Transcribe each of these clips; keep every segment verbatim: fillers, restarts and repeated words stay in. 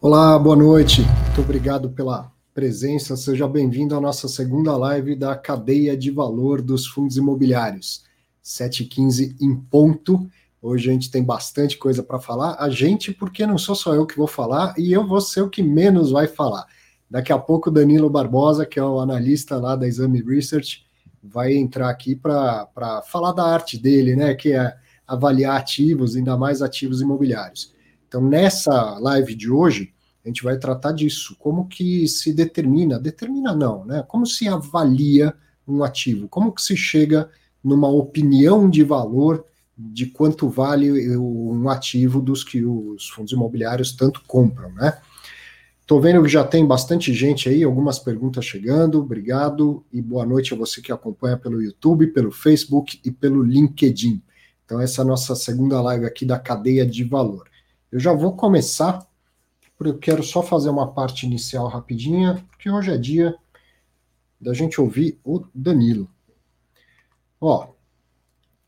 Olá, boa noite. Muito obrigado pela presença. Seja bem-vindo à nossa segunda live da cadeia de valor dos fundos imobiliários. sete e quinze em ponto. Hoje a gente tem bastante coisa para falar. A gente, porque não sou só eu que vou falar e eu vou ser o que menos vai falar. Daqui a pouco o Danilo Barbosa, que é o analista lá da Exame Research, vai entrar aqui para falar da arte dele, né? Que é avaliar ativos, ainda mais ativos imobiliários. Então, nessa live de hoje, a gente vai tratar disso, como que se determina, determina não, né? Como se avalia um ativo, como que se chega numa opinião de valor de quanto vale um ativo dos que os fundos imobiliários tanto compram, né? Estou vendo que já tem bastante gente aí, algumas perguntas chegando, obrigado e boa noite a você que acompanha pelo YouTube, pelo Facebook e pelo LinkedIn. Então, essa é a nossa segunda live aqui da cadeia de valor. Eu já vou começar, porque eu quero só fazer uma parte inicial rapidinha, porque hoje é dia da gente ouvir o Danilo. Ó,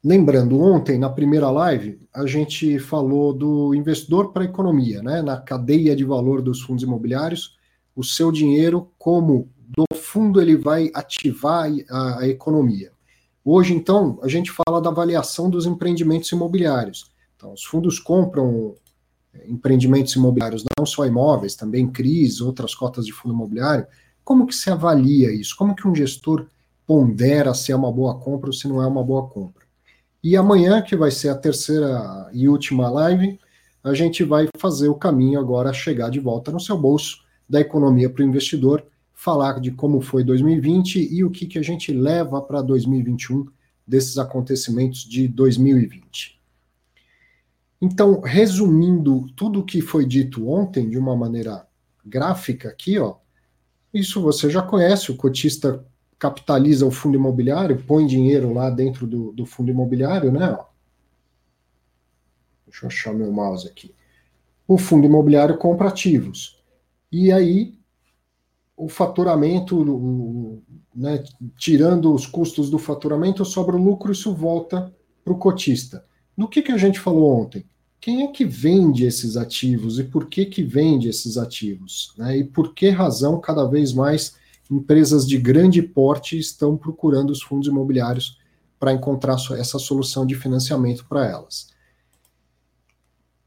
lembrando, ontem, na primeira live, a gente falou do investidor para a economia, né? Na cadeia de valor dos fundos imobiliários, o seu dinheiro, como do fundo ele vai ativar a, a economia. Hoje, então, a gente fala da avaliação dos empreendimentos imobiliários. Então, os fundos compram empreendimentos imobiliários, não só imóveis, também C R Is, outras cotas de fundo imobiliário. Como que se avalia isso? Como que um gestor pondera se é uma boa compra ou se não é uma boa compra? E amanhã, que vai ser a terceira e última live, a gente vai fazer o caminho agora, chegar de volta no seu bolso, da economia para o investidor, falar de como foi dois mil e vinte e o que, que a gente leva para dois mil e vinte e um desses acontecimentos de dois mil e vinte. Então, resumindo tudo o que foi dito ontem de uma maneira gráfica aqui, ó, isso você já conhece, o cotista capitaliza o fundo imobiliário, põe dinheiro lá dentro do, do fundo imobiliário, né? Ó. Deixa eu achar meu mouse aqui. O fundo imobiliário compra ativos. E aí, o faturamento, o, né, tirando os custos do faturamento, sobra o lucro, isso volta para o cotista. No que, que a gente falou ontem? Quem é que vende esses ativos e por que que vende esses ativos? Né? E por que razão cada vez mais empresas de grande porte estão procurando os fundos imobiliários para encontrar essa solução de financiamento para elas?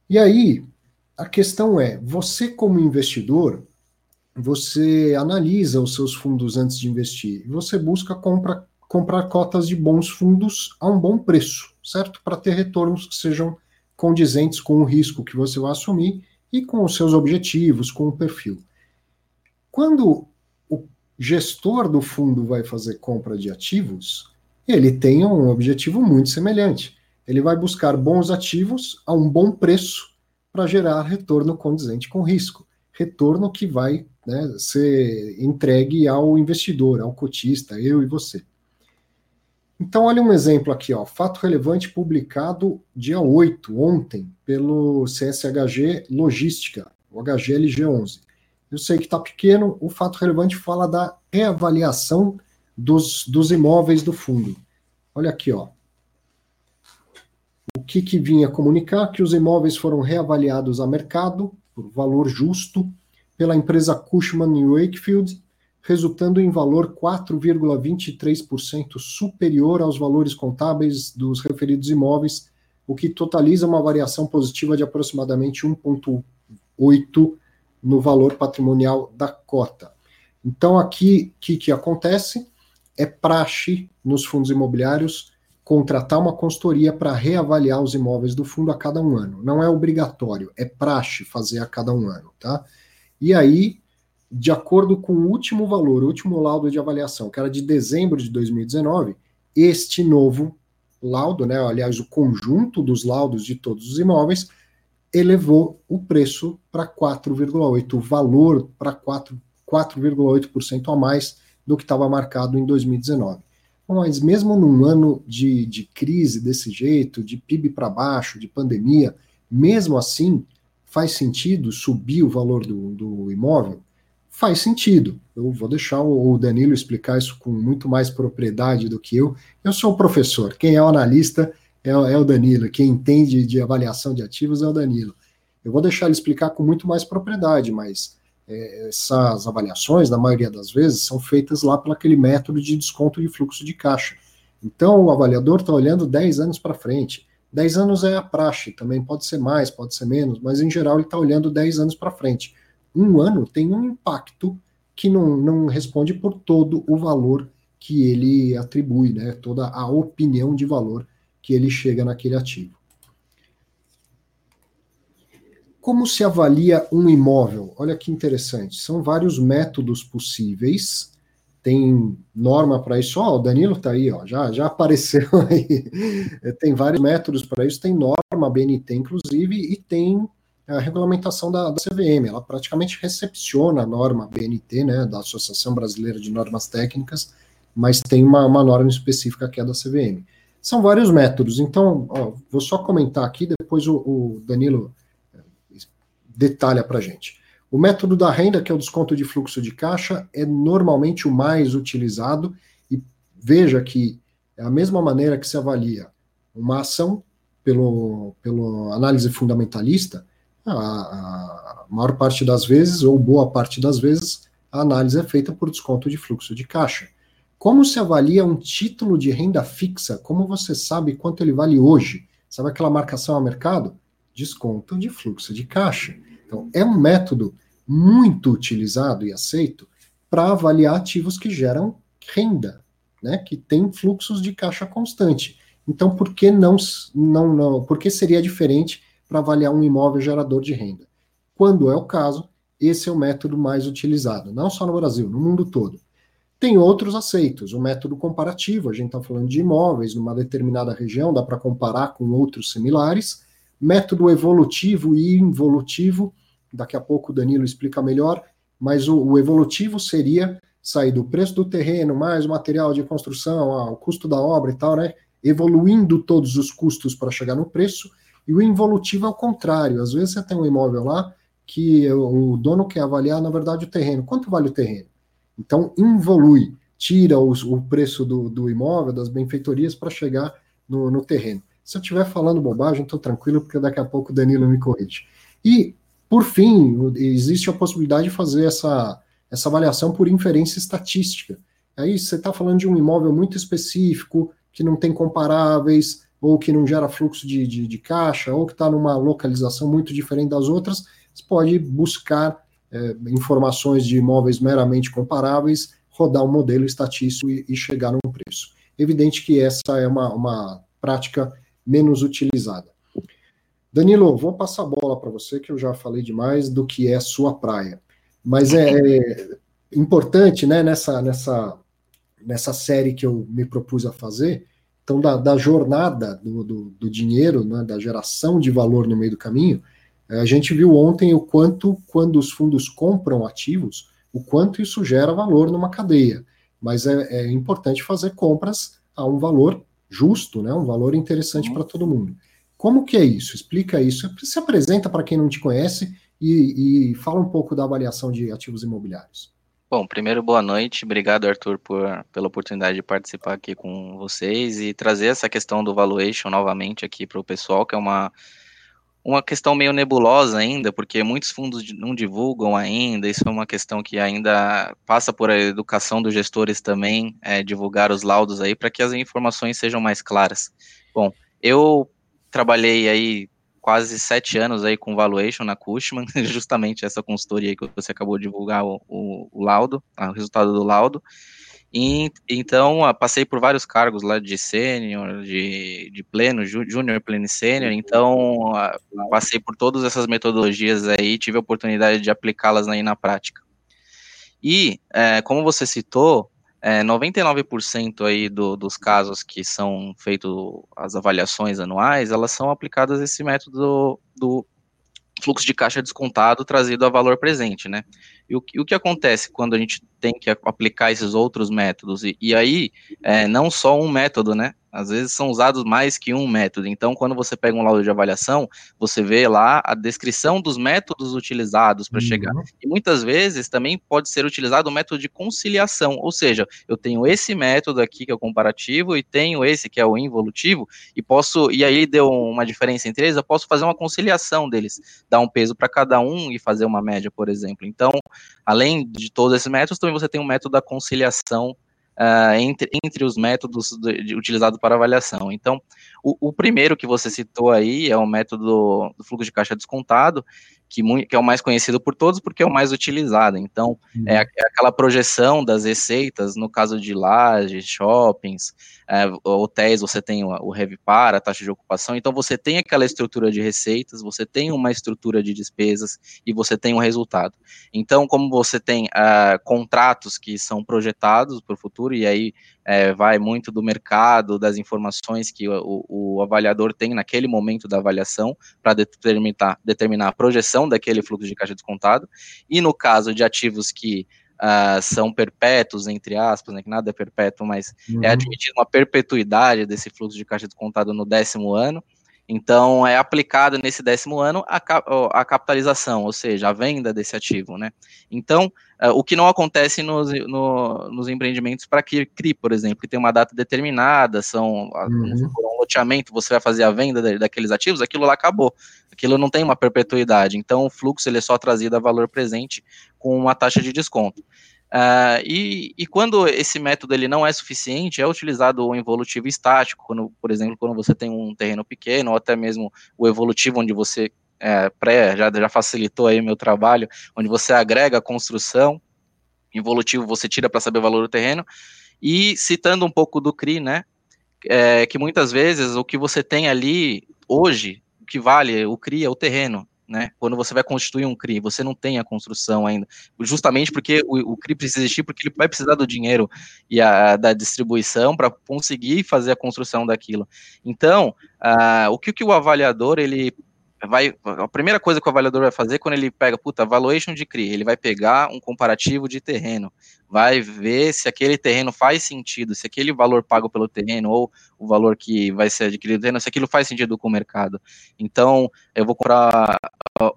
E aí, a questão é, você como investidor, você analisa os seus fundos antes de investir, você busca compra, comprar cotas de bons fundos a um bom preço, certo? Para ter retornos que sejam condizentes com o risco que você vai assumir e com os seus objetivos, com o perfil. Quando o gestor do fundo vai fazer compra de ativos, ele tem um objetivo muito semelhante. Ele vai buscar bons ativos a um bom preço para gerar retorno condizente com risco. Retorno que vai, né, ser entregue ao investidor, ao cotista, eu e você. Então, olha um exemplo aqui, ó, fato relevante publicado dia oito, ontem, pelo C S H G Logística, o H G L G onze. Eu sei que está pequeno, o fato relevante fala da reavaliação dos, dos imóveis do fundo. Olha aqui, ó. O que, que vinha comunicar? Que os imóveis foram reavaliados a mercado, por valor justo, pela empresa Cushman and Wakefield, resultando em valor quatro vírgula vinte e três por cento superior aos valores contábeis dos referidos imóveis, o que totaliza uma variação positiva de aproximadamente um vírgula oito por cento no valor patrimonial da cota. Então, aqui, o que, que acontece? É praxe nos fundos imobiliários contratar uma consultoria para reavaliar os imóveis do fundo a cada um ano. Não é obrigatório, é praxe fazer a cada um ano, tá? E aí, de acordo com o último valor, o último laudo de avaliação, que era de dezembro de dois mil e dezenove, este novo laudo, né, aliás, o conjunto dos laudos de todos os imóveis, elevou o preço para quatro vírgula oito por cento, o valor para quatro vírgula oito por cento a mais do que estava marcado em dois mil e dezenove. Mas mesmo num ano de, de crise desse jeito, de P I B para baixo, de pandemia, mesmo assim, faz sentido subir o valor do, do imóvel? Faz sentido. Eu vou deixar o Danilo explicar isso com muito mais propriedade do que eu. Eu sou o professor. Quem é o analista é, é o Danilo. Quem entende de avaliação de ativos é o Danilo. Eu vou deixar ele explicar com muito mais propriedade, mas é, essas avaliações, na maioria das vezes, são feitas lá por aquele método de desconto de fluxo de caixa. Então, o avaliador está olhando dez anos para frente. dez anos é a praxe, também pode ser mais, pode ser menos, mas, em geral, ele está olhando dez anos para frente. Um ano tem um impacto que não, não responde por todo o valor que ele atribui, né? Toda a opinião de valor que ele chega naquele ativo. Como se avalia um imóvel? Olha que interessante, são vários métodos possíveis, tem norma para isso, ó, o Danilo está aí, ó, já, já apareceu aí, tem vários métodos para isso, tem norma, A B N T inclusive, e tem a regulamentação da, da C V M, ela praticamente recepciona a norma A B N T, né, da Associação Brasileira de Normas Técnicas, mas tem uma, uma norma específica que é da C V M. São vários métodos, então, ó, vou só comentar aqui, depois o, o Danilo detalha para a gente. O método da renda, que é o desconto de fluxo de caixa, é normalmente o mais utilizado, e veja que é a mesma maneira que se avalia uma ação pelo, pelo análise fundamentalista, a, a maior parte das vezes, ou boa parte das vezes, a análise é feita por desconto de fluxo de caixa. Como se avalia um título de renda fixa? Como você sabe quanto ele vale hoje? Sabe aquela marcação a mercado? Desconto de fluxo de caixa. Então, é um método muito utilizado e aceito para avaliar ativos que geram renda, né? Que tem fluxos de caixa constante. Então, por que não, não, não, por que seria diferente para avaliar um imóvel gerador de renda? Quando é o caso, esse é o método mais utilizado, não só no Brasil, no mundo todo. Tem outros aceitos, o método comparativo, a gente está falando de imóveis numa determinada região, dá para comparar com outros similares. Método evolutivo e involutivo, daqui a pouco o Danilo explica melhor, mas o, o evolutivo seria sair do preço do terreno, mais o material de construção, ah, o custo da obra e tal, né? Evoluindo todos os custos para chegar no preço, e o involutivo é o contrário, às vezes você tem um imóvel lá que o dono quer avaliar, na verdade, o terreno. Quanto vale o terreno? Então, involui, tira os, o preço do, do imóvel, das benfeitorias, para chegar no, no terreno. Se eu estiver falando bobagem, estou tranquilo, porque daqui a pouco o Danilo me corrige. E, por fim, existe a possibilidade de fazer essa, essa avaliação por inferência estatística. Aí você está falando de um imóvel muito específico, que não tem comparáveis, ou que não gera fluxo de, de, de caixa, ou que está numa localização muito diferente das outras, você pode buscar é, informações de imóveis meramente comparáveis, rodar um modelo estatístico e, e chegar num preço. Evidente que essa é uma, uma prática menos utilizada. Danilo, vou passar a bola para você, que eu já falei demais do que é sua praia. Mas é importante, né, nessa, nessa, nessa série que eu me propus a fazer, então, da, da jornada do, do, do dinheiro, né, da geração de valor no meio do caminho, a gente viu ontem o quanto, quando os fundos compram ativos, o quanto isso gera valor numa cadeia. Mas é, é importante fazer compras a um valor justo, né? Um valor interessante uhum. para todo mundo. Como que é isso? Explica isso. Se apresenta para quem não te conhece e, e fala um pouco da avaliação de ativos imobiliários. Bom, primeiro, boa noite. Obrigado, Arthur, por, pela oportunidade de participar aqui com vocês e trazer essa questão do valuation novamente aqui para o pessoal, que é uma, uma questão meio nebulosa ainda, porque muitos fundos não divulgam ainda. Isso é uma questão que ainda passa por a educação dos gestores também, é, divulgar os laudos aí para que as informações sejam mais claras. Bom, eu trabalhei aí quase sete anos aí com valuation na Cushman, justamente essa consultoria aí que você acabou de divulgar o, o, o laudo, o resultado do laudo, e então passei por vários cargos lá de sênior, de, de pleno, júnior, pleno e sênior, então passei por todas essas metodologias aí, tive a oportunidade de aplicá-las aí na prática. E, é, como você citou, É, noventa e nove por cento aí do, dos casos que são feitas as avaliações anuais, elas são aplicadas esse método do, do fluxo de caixa descontado trazido a valor presente, né? E o, e o que acontece quando a gente tem que aplicar esses outros métodos. E, e aí, é, não só um método, né? Às vezes são usados mais que um método. Então, quando você pega um laudo de avaliação, você vê lá a descrição dos métodos utilizados para uhum. chegar. E muitas vezes também pode ser utilizado o método de conciliação, ou seja, eu tenho esse método aqui que é o comparativo e tenho esse que é o involutivo e posso, e aí deu uma diferença entre eles, eu posso fazer uma conciliação deles, dar um peso para cada um e fazer uma média, por exemplo. Então, além de todos esses métodos, também você tem um método da conciliação Uh, entre, entre os métodos utilizados para avaliação. Então, o, o primeiro que você citou aí é o método do fluxo de caixa descontado, que, muito, que é o mais conhecido por todos, porque é o mais utilizado. Então, uhum. é, é aquela projeção das receitas, no caso de lajes, shoppings, é, hotéis, você tem o, o REVPAR, a taxa de ocupação. Então, você tem aquela estrutura de receitas, você tem uma estrutura de despesas e você tem um resultado. Então, como você tem uh, contratos que são projetados para o futuro, e aí é, vai muito do mercado, das informações que o, o, o avaliador tem naquele momento da avaliação para determinar, determinar a projeção daquele fluxo de caixa descontado, e no caso de ativos que uh, são perpétuos, entre aspas, né, que nada é perpétuo, mas uhum. é admitida uma perpetuidade desse fluxo de caixa descontado no décimo ano, então é aplicada nesse décimo ano a, cap- a capitalização, ou seja, a venda desse ativo, né? Então, uh, o que não acontece nos, no, nos empreendimentos para C R I, por exemplo, que tem uma data determinada, são uhum. um loteamento, você vai fazer a venda da, daqueles ativos, aquilo lá acabou. Aquilo não tem uma perpetuidade, então o fluxo ele é só trazido a valor presente com uma taxa de desconto. Uh, e, e quando esse método ele não é suficiente, é utilizado o evolutivo estático, quando, por exemplo, quando você tem um terreno pequeno, ou até mesmo o evolutivo onde você, é, pré, já, já facilitou aí meu trabalho, onde você agrega a construção, evolutivo você tira para saber o valor do terreno, e citando um pouco do C R I, né, é, que muitas vezes o que você tem ali hoje, o que vale, o C R I é o terreno, né? Quando você vai constituir um C R I, você não tem a construção ainda, justamente porque o, o C R I precisa existir, porque ele vai precisar do dinheiro e a, da distribuição para conseguir fazer a construção daquilo. Então, uh, o que, que o avaliador, ele vai, a primeira coisa que o avaliador vai fazer quando ele pega, puta, valuation de C R I, ele vai pegar um comparativo de terreno, vai ver se aquele terreno faz sentido, se aquele valor pago pelo terreno ou o valor que vai ser adquirido do terreno, se aquilo faz sentido com o mercado. Então, eu vou comprar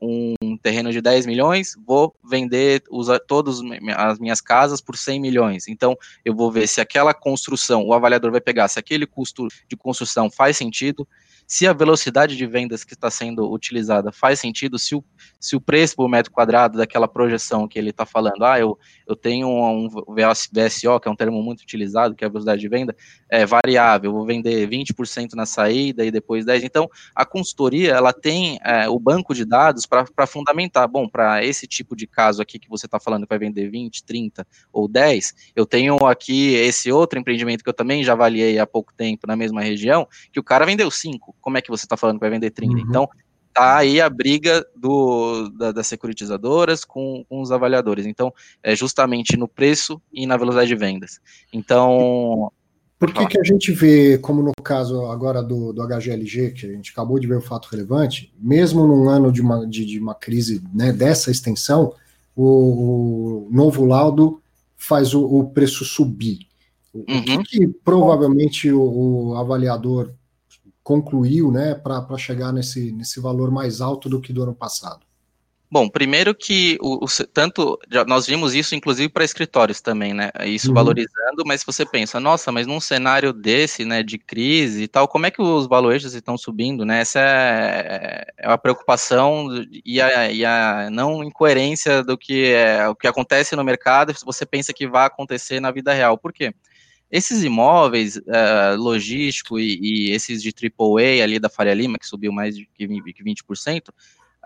um terreno de dez milhões, vou vender todas as minhas casas por cem milhões. Então, eu vou ver se aquela construção, o avaliador vai pegar se aquele custo de construção faz sentido, se a velocidade de vendas que está sendo utilizada faz sentido, se o, se o preço por metro quadrado daquela projeção que ele está falando, ah, eu, eu tenho um V S O, que é um termo muito utilizado, que é a velocidade de venda, é variável, vou vender vinte por cento na saída e depois dez por cento. Então, a consultoria, ela tem é, o banco de dados para fundamentar, bom, para esse tipo de caso aqui que você está falando que vai vender vinte, trinta ou dez, eu tenho aqui esse outro empreendimento que eu também já avaliei há pouco tempo na mesma região, que o cara vendeu cinco. Como é que você está falando que vai vender trinta? Uhum. Então, tá aí a briga do, da, das securitizadoras com, com os avaliadores. Então, é justamente no preço e na velocidade de vendas. Então... Por que, que a gente vê, como no caso agora do, do H G L G, que a gente acabou de ver o fato relevante, mesmo num ano de uma, de, de uma crise, né, dessa extensão, o, o novo laudo faz o, o preço subir? O, uhum. o que, que provavelmente o, o avaliador concluiu, né, para chegar nesse, nesse valor mais alto do que do ano passado? Bom, primeiro que o, o tanto já, nós vimos isso inclusive para escritórios também, né? Isso uhum. valorizando, mas se você pensa, nossa, mas num cenário desse, né, de crise e tal, como é que os valuations estão subindo, né? Essa é, é a preocupação e a, e a não incoerência do que é o que acontece no mercado, se você pensa que vai acontecer na vida real. Por quê? Esses imóveis uh, logístico e, e esses de triplo A ali da Faria Lima, que subiu mais de vinte por cento,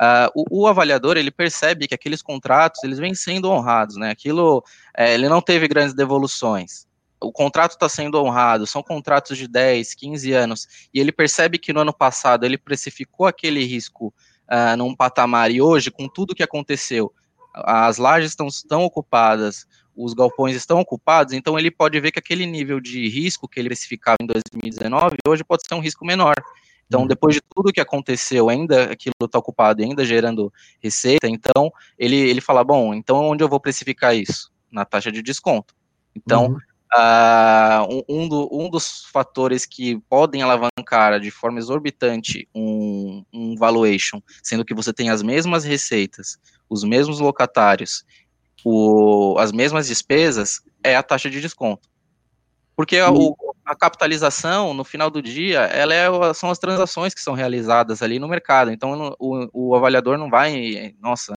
Uh, o, o avaliador, ele percebe que aqueles contratos, eles vêm sendo honrados, né? Aquilo, é, ele não teve grandes devoluções. O contrato está sendo honrado, são contratos de dez, quinze anos, e ele percebe que no ano passado ele precificou aquele risco uh, num patamar, e hoje, com tudo que aconteceu, as lajes estão, estão ocupadas, os galpões estão ocupados, então ele pode ver que aquele nível de risco que ele precificava em dois mil e dezenove, hoje pode ser um risco menor. Então, depois de tudo que aconteceu, ainda aquilo está ocupado e ainda gerando receita, então ele, ele fala, bom, então onde eu vou precificar isso? na taxa de desconto. Então, uhum. uh, um, um, do, um dos fatores que podem alavancar de forma exorbitante um, um valuation, sendo que você tem as mesmas receitas, os mesmos locatários, o, as mesmas despesas, é a taxa de desconto. Porque a, o, a capitalização, no final do dia, ela é, são as transações que são realizadas ali no mercado. Então, o, o avaliador não vai, nossa,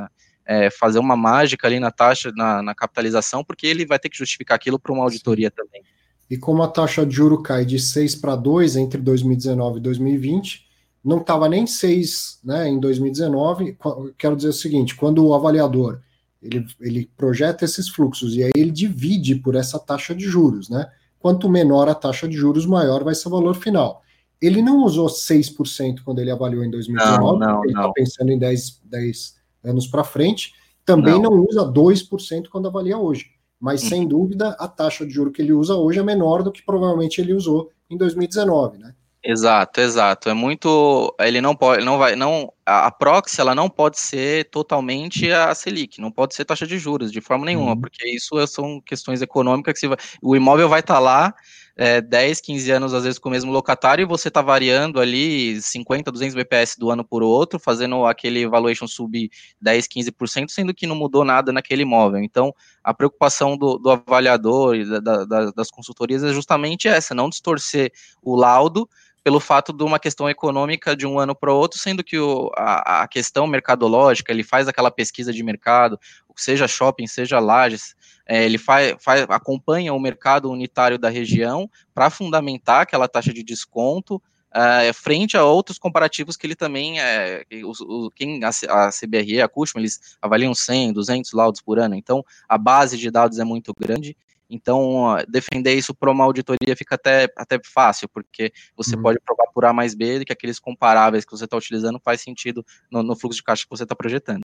é, fazer uma mágica ali na taxa, na, na capitalização, porque ele vai ter que justificar aquilo para uma auditoria também. E como a taxa de juros cai de seis para dois entre dois mil e dezenove e dois mil e vinte, não estava nem seis, né, em dois mil e dezenove. Quero dizer o seguinte, quando o avaliador ele, ele projeta esses fluxos e aí ele divide por essa taxa de juros, né? Quanto menor a taxa de juros, maior vai ser o valor final. Ele não usou seis por cento quando ele avaliou em dois mil e dezenove, não, não, ele está pensando em dez, dez anos para frente. Também não. não usa dois por cento quando avalia hoje. Mas, hum. sem dúvida, a taxa de juros que ele usa hoje é menor do que provavelmente ele usou em dois mil e dezenove, né? Exato, exato. É muito... Ele não pode... Não vai, não, a proxy, ela não pode ser totalmente a Selic, não pode ser taxa de juros, de forma nenhuma, uhum. porque isso são questões econômicas que você vai, o imóvel vai estar tá lá é, dez, quinze anos, às vezes, com o mesmo locatário, e você está variando ali cinquenta, duzentos B P S do ano por outro, fazendo aquele valuation subir dez, quinze por cento, sendo que não mudou nada naquele imóvel. Então, a preocupação do, do avaliador e da, da, das consultorias é justamente essa, não distorcer o laudo pelo fato de uma questão econômica de um ano para o outro, sendo que o, a, a questão mercadológica, ele faz aquela pesquisa de mercado, seja shopping, seja lajes, é, ele faz, faz, acompanha o mercado unitário da região para fundamentar aquela taxa de desconto, é, frente a outros comparativos que ele também, é, o, o, quem, a, a C B R E, a Cushman, eles avaliam cem, duzentos laudos por ano, então a base de dados é muito grande. Então, defender isso para uma auditoria fica até, até fácil, porque você uhum. pode provar por A mais B que aqueles comparáveis que você está utilizando faz sentido no, no fluxo de caixa que você está projetando.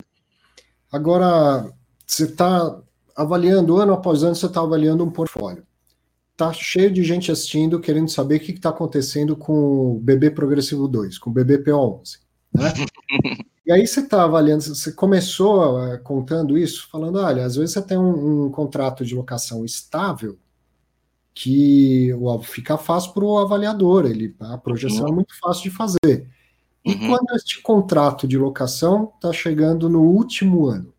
Agora, você está avaliando, ano após ano, você está avaliando um portfólio. Está cheio de gente assistindo, querendo saber o que está acontecendo com o B B Progressivo dois, com o B B P O onze. Né? E aí você está avaliando, você começou uh, contando isso, falando, olha, às vezes você tem um, um contrato de locação estável que uh, fica fácil para o avaliador, ele, a projeção uhum. é muito fácil de fazer. E uhum. quando este contrato de locação está chegando no último ano?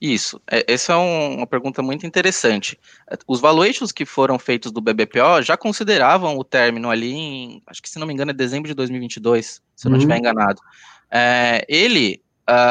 Isso, é, essa é um, uma pergunta muito interessante. Os valuations que foram feitos do B B P O já consideravam o término ali em, acho que se não me engano é dezembro de dois mil e vinte e dois, se eu não estiver uhum. enganado. É, ele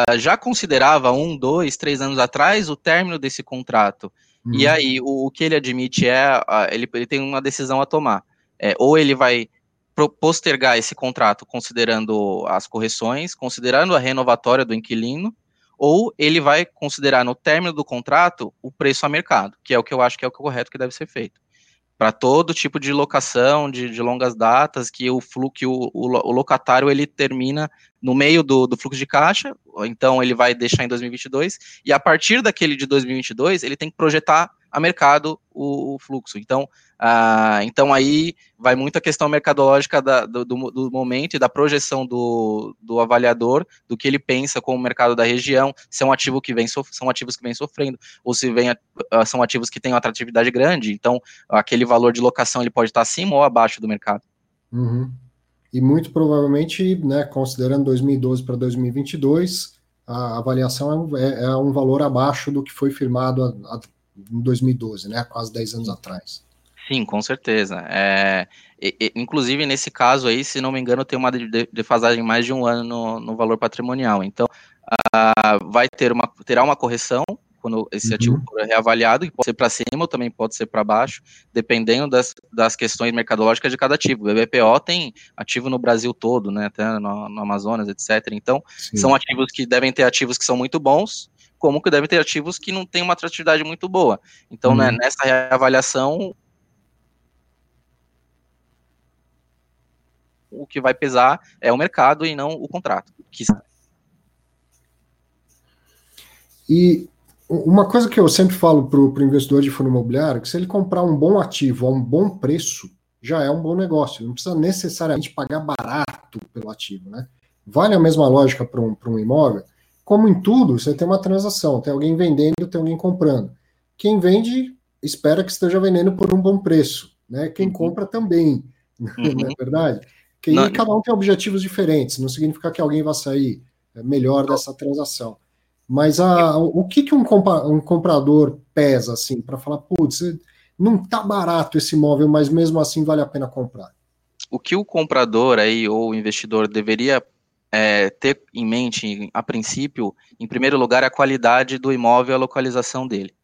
uh, já considerava um, dois, três anos atrás o término desse contrato. Uhum. E aí, o, o que ele admite é, uh, ele, ele tem uma decisão a tomar. É, ou ele vai pro, postergar esse contrato considerando as correções, considerando a renovatória do inquilino, ou ele vai considerar no término do contrato o preço a mercado, que é o que eu acho que é o correto que deve ser feito. Para todo tipo de locação, de, de longas datas, que o fluxo, que o, o, o locatário ele termina no meio do, do fluxo de caixa, então ele vai deixar em dois mil e vinte e dois, e a partir daquele de dois mil e vinte e dois, ele tem que projetar a mercado o, o fluxo. Então, ah, então, aí vai muito a questão mercadológica da, do, do, do momento e da projeção do, do avaliador, do que ele pensa com o mercado da região, se é um ativo que vem sof- são ativos que vem sofrendo, ou se vem, uh, são ativos que têm uma atratividade grande, então aquele valor de locação ele pode estar acima ou abaixo do mercado. Uhum. E muito provavelmente, né, considerando dois mil e doze para dois mil e vinte e dois, a avaliação é, é um valor abaixo do que foi firmado a, a, em dois mil e doze, né, quase dez anos atrás. Sim, com certeza. É, e, e, inclusive, nesse caso aí, se não me engano, tem uma defasagem mais de um ano no, no valor patrimonial. Então, a, vai ter uma, terá uma correção quando esse uhum. ativo for reavaliado, que pode ser para cima ou também pode ser para baixo, dependendo das, das questões mercadológicas de cada ativo. O B B P O tem ativo no Brasil todo, né, até no, no Amazonas, etcétera. Então, Sim. são ativos que devem ter ativos que são muito bons, como que devem ter ativos que não têm uma atratividade muito boa. Então, uhum. né, nessa reavaliação, o que vai pesar é o mercado e não o contrato. Que... E... Uma coisa que eu sempre falo para o investidor de fundo imobiliário é que se ele comprar um bom ativo a um bom preço, já é um bom negócio. Ele não precisa necessariamente pagar barato pelo ativo, né? Vale a mesma lógica para um, para um imóvel. Como em tudo, você tem uma transação. Tem alguém vendendo, tem alguém comprando. O quem vende espera que esteja vendendo por um bom preço, né? Quem uhum. compra também, uhum. não é verdade? Quem, não, cada um tem objetivos diferentes, não significa que alguém vai sair melhor dessa transação. Mas a, o que, que um, compa, um comprador pesa, assim, para falar, putz, não tá barato esse imóvel, mas mesmo assim vale a pena comprar? O que o comprador aí, ou o investidor deveria é, ter em mente, a princípio, em primeiro lugar, é a qualidade do imóvel e a localização dele.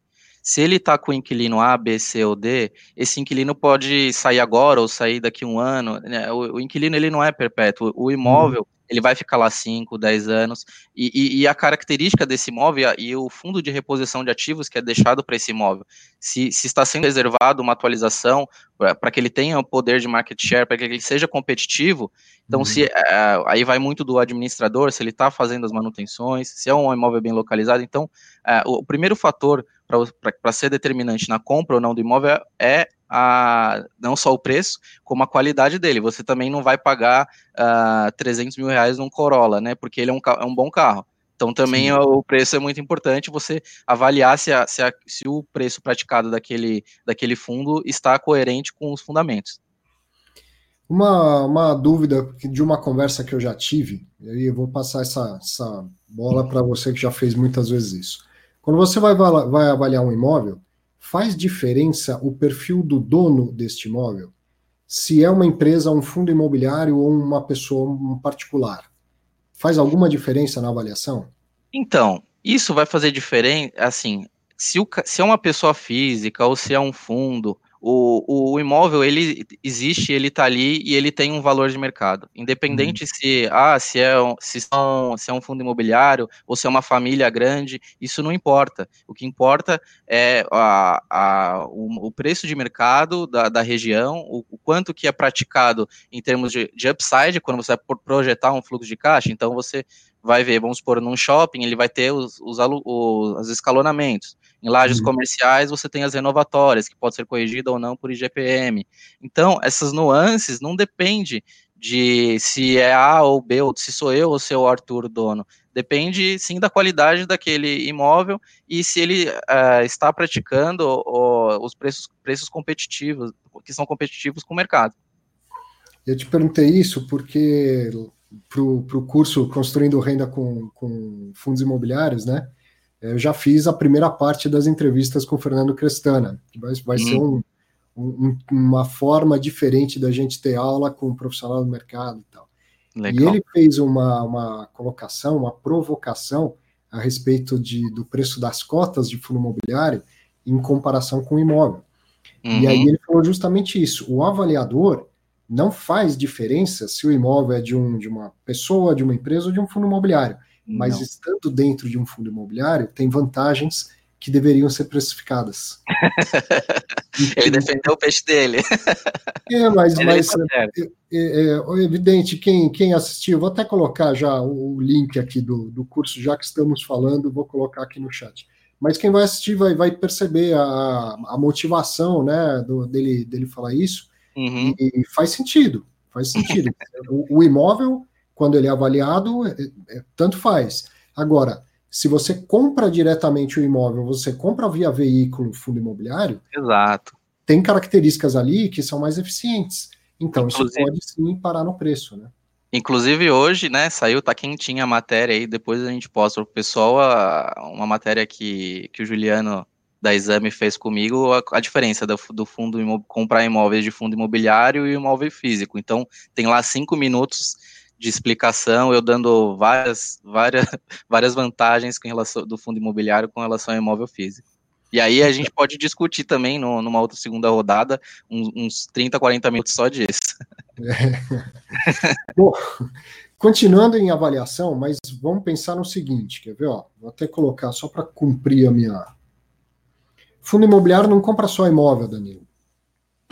Se ele está com o inquilino A, B, C ou D, esse inquilino pode sair agora ou sair daqui a um ano. Né? O, o inquilino ele não é perpétuo. O imóvel hum. ele vai ficar lá cinco, dez anos. E, e, e a característica desse imóvel e o fundo de reposição de ativos que é deixado para esse imóvel. Se, se está sendo reservado uma atualização para que ele tenha o poder de market share, para que ele seja competitivo, então hum. se, é, aí vai muito do administrador, se ele está fazendo as manutenções, se é um imóvel bem localizado. Então, é, o primeiro fator para ser determinante na compra ou não do imóvel é a, não só o preço, como a qualidade dele. Você também não vai pagar uh, trezentos mil reais num Corolla, né? Porque ele é um, é um bom carro. Então também Sim. o preço é muito importante você avaliar se, a, se, a, se o preço praticado daquele, daquele fundo está coerente com os fundamentos. Uma, uma dúvida de uma conversa que eu já tive, e eu vou passar essa, essa bola para você que já fez muitas vezes isso. Quando você vai, vai avaliar um imóvel, faz diferença o perfil do dono deste imóvel? Se é uma empresa, um fundo imobiliário ou uma pessoa, um particular? Faz alguma diferença na avaliação? Então, isso vai fazer diferença, assim, se, o, se é uma pessoa física ou se é um fundo, o, o imóvel, ele existe, ele está ali e ele tem um valor de mercado. Independente uhum. se, ah, se, é, se, são, se é um fundo imobiliário ou se é uma família grande, isso não importa. O que importa é a, a, o, o preço de mercado da, da região, o, o quanto que é praticado em termos de, de upside, quando você vai projetar um fluxo de caixa, então você vai ver, vamos supor, num shopping, ele vai ter os, os, os, os escalonamentos. Em lajes uhum. comerciais, você tem as renovatórias, que pode ser corrigida ou não por I G P M. Então, essas nuances não dependem de se é A ou B, ou se sou eu ou se é o Arthur dono. Depende, sim, da qualidade daquele imóvel e se ele uh, está praticando uh, os preços, preços competitivos, que são competitivos com o mercado. Eu te perguntei isso porque para o curso Construindo Renda com, com Fundos Imobiliários, né? Eu já fiz a primeira parte das entrevistas com o Fernando Crestana, que vai, vai ser um, um, uma forma diferente da gente ter aula com um profissional do mercado e tal. Legal. E ele fez uma, uma colocação, uma provocação a respeito de, do preço das cotas de fundo imobiliário em comparação com o imóvel. Uhum. E aí ele falou justamente isso. O avaliador não faz diferença se o imóvel é de, um, de uma pessoa, de uma empresa ou de um fundo imobiliário. Mas não. Estando dentro de um fundo imobiliário, tem vantagens que deveriam ser precificadas. Ele defendeu o peixe dele. É, mas, mas é, é, é evidente, quem, quem assistiu, vou até colocar já o link aqui do, do curso, já que estamos falando, vou colocar aqui no chat. Mas quem vai assistir vai, vai perceber a, a motivação, né, do, dele, dele falar isso, uhum. e, e faz sentido, faz sentido. o, o imóvel... Quando ele é avaliado, tanto faz. Agora, se você compra diretamente o imóvel, você compra via veículo, fundo imobiliário, exato. Tem características ali que são mais eficientes. Então, inclusive, isso pode sim parar no preço, né? Inclusive hoje, né, saiu, tá quentinha a matéria aí, depois a gente posta pro pessoal a, uma matéria que, que o Juliano da Exame fez comigo, a, a diferença do, do fundo, imo, comprar imóveis de fundo imobiliário e imóvel físico. Então, tem lá cinco minutos de explicação, eu dando várias, várias, várias vantagens com relação, do fundo imobiliário com relação ao imóvel físico. E aí a gente pode discutir também, no, numa outra segunda rodada, uns, uns trinta, quarenta minutos só disso. É. Bom, continuando em avaliação, mas vamos pensar no seguinte, quer ver? Ó, vou até colocar só para cumprir a minha... Fundo imobiliário não compra só imóvel, Danilo.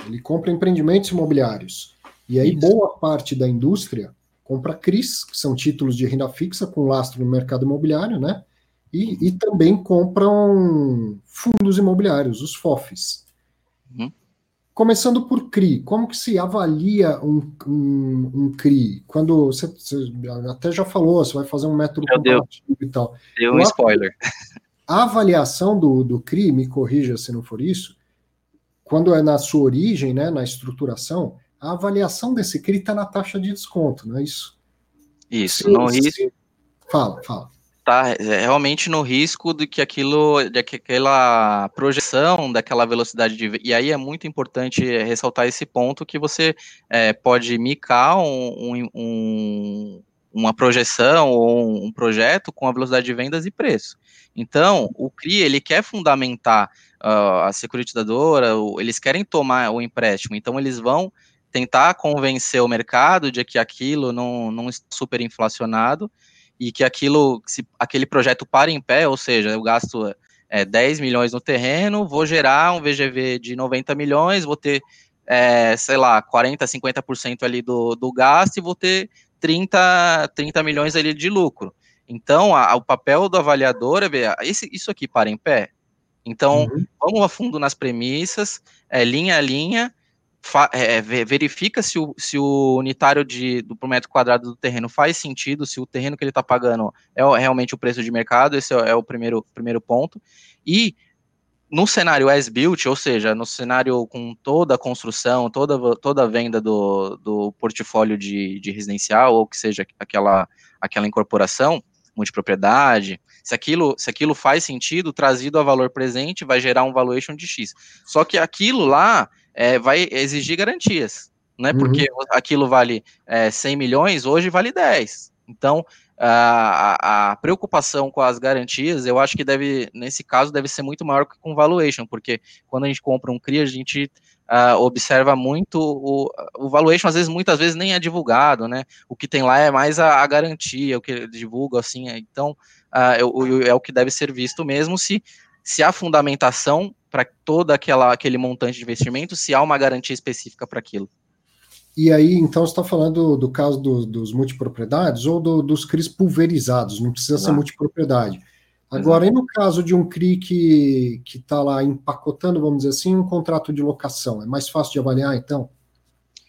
Ele compra empreendimentos imobiliários. E aí Isso. boa parte da indústria compra C R Is, que são títulos de renda fixa com lastro no mercado imobiliário, né? E, e também compram fundos imobiliários, os F O Fs. Uhum. Começando por C R I, como que se avalia um, um, um C R I? Quando você, você até já falou, você vai fazer um método comparativo e tal. Deu um spoiler. A avaliação do, do C R I, me corrija se não for isso, quando é na sua origem, né, na estruturação, a avaliação desse C R I está na taxa de desconto, não é isso? Isso, sim, no risco. Sim. Fala, fala. Está realmente no risco de que aquilo, de que aquela projeção, daquela velocidade de... E aí é muito importante ressaltar esse ponto que você é, pode micar um, um, uma projeção ou um projeto com a velocidade de vendas e preço. Então, o C R I, ele quer fundamentar uh, a securitizadora, eles querem tomar o empréstimo, então eles vão tentar convencer o mercado de que aquilo não, não está superinflacionado e que aquilo, se aquele projeto para em pé, ou seja, eu gasto é, dez milhões no terreno, vou gerar um V G V de noventa milhões, vou ter, é, sei lá, quarenta, cinquenta por cento ali do, do gasto e vou ter trinta milhões ali de lucro. Então, a, a, o papel do avaliador é ver, esse, isso aqui para em pé? Então, uhum. vamos a fundo nas premissas, é, linha a linha, fa, é, verifica se o, se o unitário de, do por metro quadrado do terreno faz sentido, se o terreno que ele está pagando é realmente o preço de mercado, esse é, é o primeiro, primeiro ponto. E no cenário as-built, ou seja, no cenário com toda a construção, toda, toda a venda do, do portfólio de, de residencial, ou que seja aquela, aquela incorporação, multipropriedade, se aquilo, se aquilo faz sentido, trazido a valor presente, vai gerar um valuation de X. Só que aquilo lá é, vai exigir garantias, né? Uhum. Porque aquilo vale é, cem milhões, hoje vale dez. Então, a, a preocupação com as garantias, eu acho que deve, nesse caso, deve ser muito maior que com valuation, porque quando a gente compra um C R I, a gente uh, observa muito o, o valuation, às vezes, muitas vezes nem é divulgado, né? O que tem lá é mais a, a garantia, o que divulga, assim, é, então, uh, eu, eu, é o que deve ser visto mesmo, se, se há fundamentação para todo aquele montante de investimento, se há uma garantia específica para aquilo. E aí, então, você está falando do, do caso do, dos multipropriedades ou do, dos C R Is pulverizados, não precisa Exato. Ser multipropriedade. Agora, e no caso de um C R I que está lá empacotando, vamos dizer assim, um contrato de locação, é mais fácil de avaliar, então?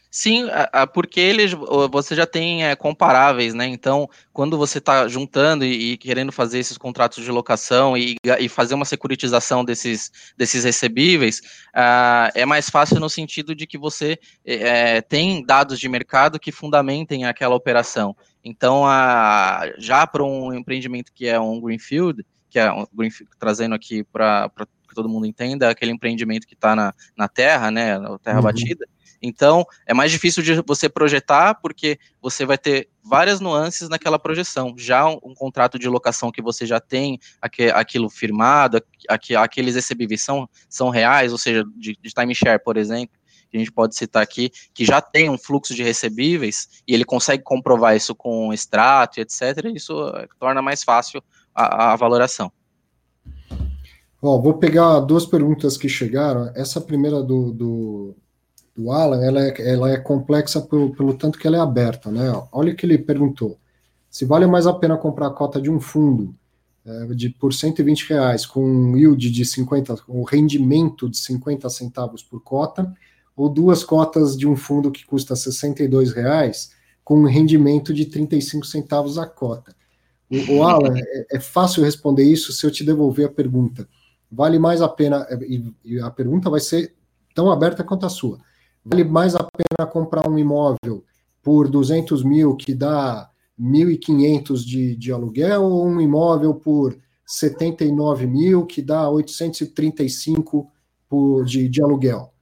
Sim, porque eles, você já tem é, comparáveis, né? Então, quando você está juntando e, e querendo fazer esses contratos de locação e, e fazer uma securitização desses, desses recebíveis, uh, é mais fácil no sentido de que você é, tem dados de mercado que fundamentem aquela operação. Então, a, já para um empreendimento que é um Greenfield, que é um Greenfield, trazendo aqui para que todo mundo entenda, aquele empreendimento que está na, na terra, né? Na terra uhum. batida. Então, é mais difícil de você projetar, porque você vai ter várias nuances naquela projeção. Já um, um contrato de locação que você já tem aqu- aquilo firmado, aqu- aqueles recebíveis são, são reais, ou seja, de, de timeshare, por exemplo, que a gente pode citar aqui, que já tem um fluxo de recebíveis, e ele consegue comprovar isso com extrato, etcétera, e isso torna mais fácil a, a valoração. Bom, vou pegar duas perguntas que chegaram. Essa primeira do... do... do Alan, ela é, ela é complexa pelo, pelo tanto que ela é aberta, né? Olha o que ele perguntou. Se vale mais a pena comprar a cota de um fundo é, de, por cento e vinte reais com um yield de cinquenta, com um rendimento de cinquenta centavos por cota, ou duas cotas de um fundo que custa sessenta e dois reais com um rendimento de trinta e cinco centavos a cota? O, o Alan, é, é fácil responder isso se eu te devolver a pergunta. Vale mais a pena, e, e a pergunta vai ser tão aberta quanto a sua. Vale mais a pena comprar um imóvel por duzentos mil, que dá mil e quinhentos de, de aluguel, ou um imóvel por setenta e nove mil, que dá oitocentos e trinta e cinco por, de, de aluguel?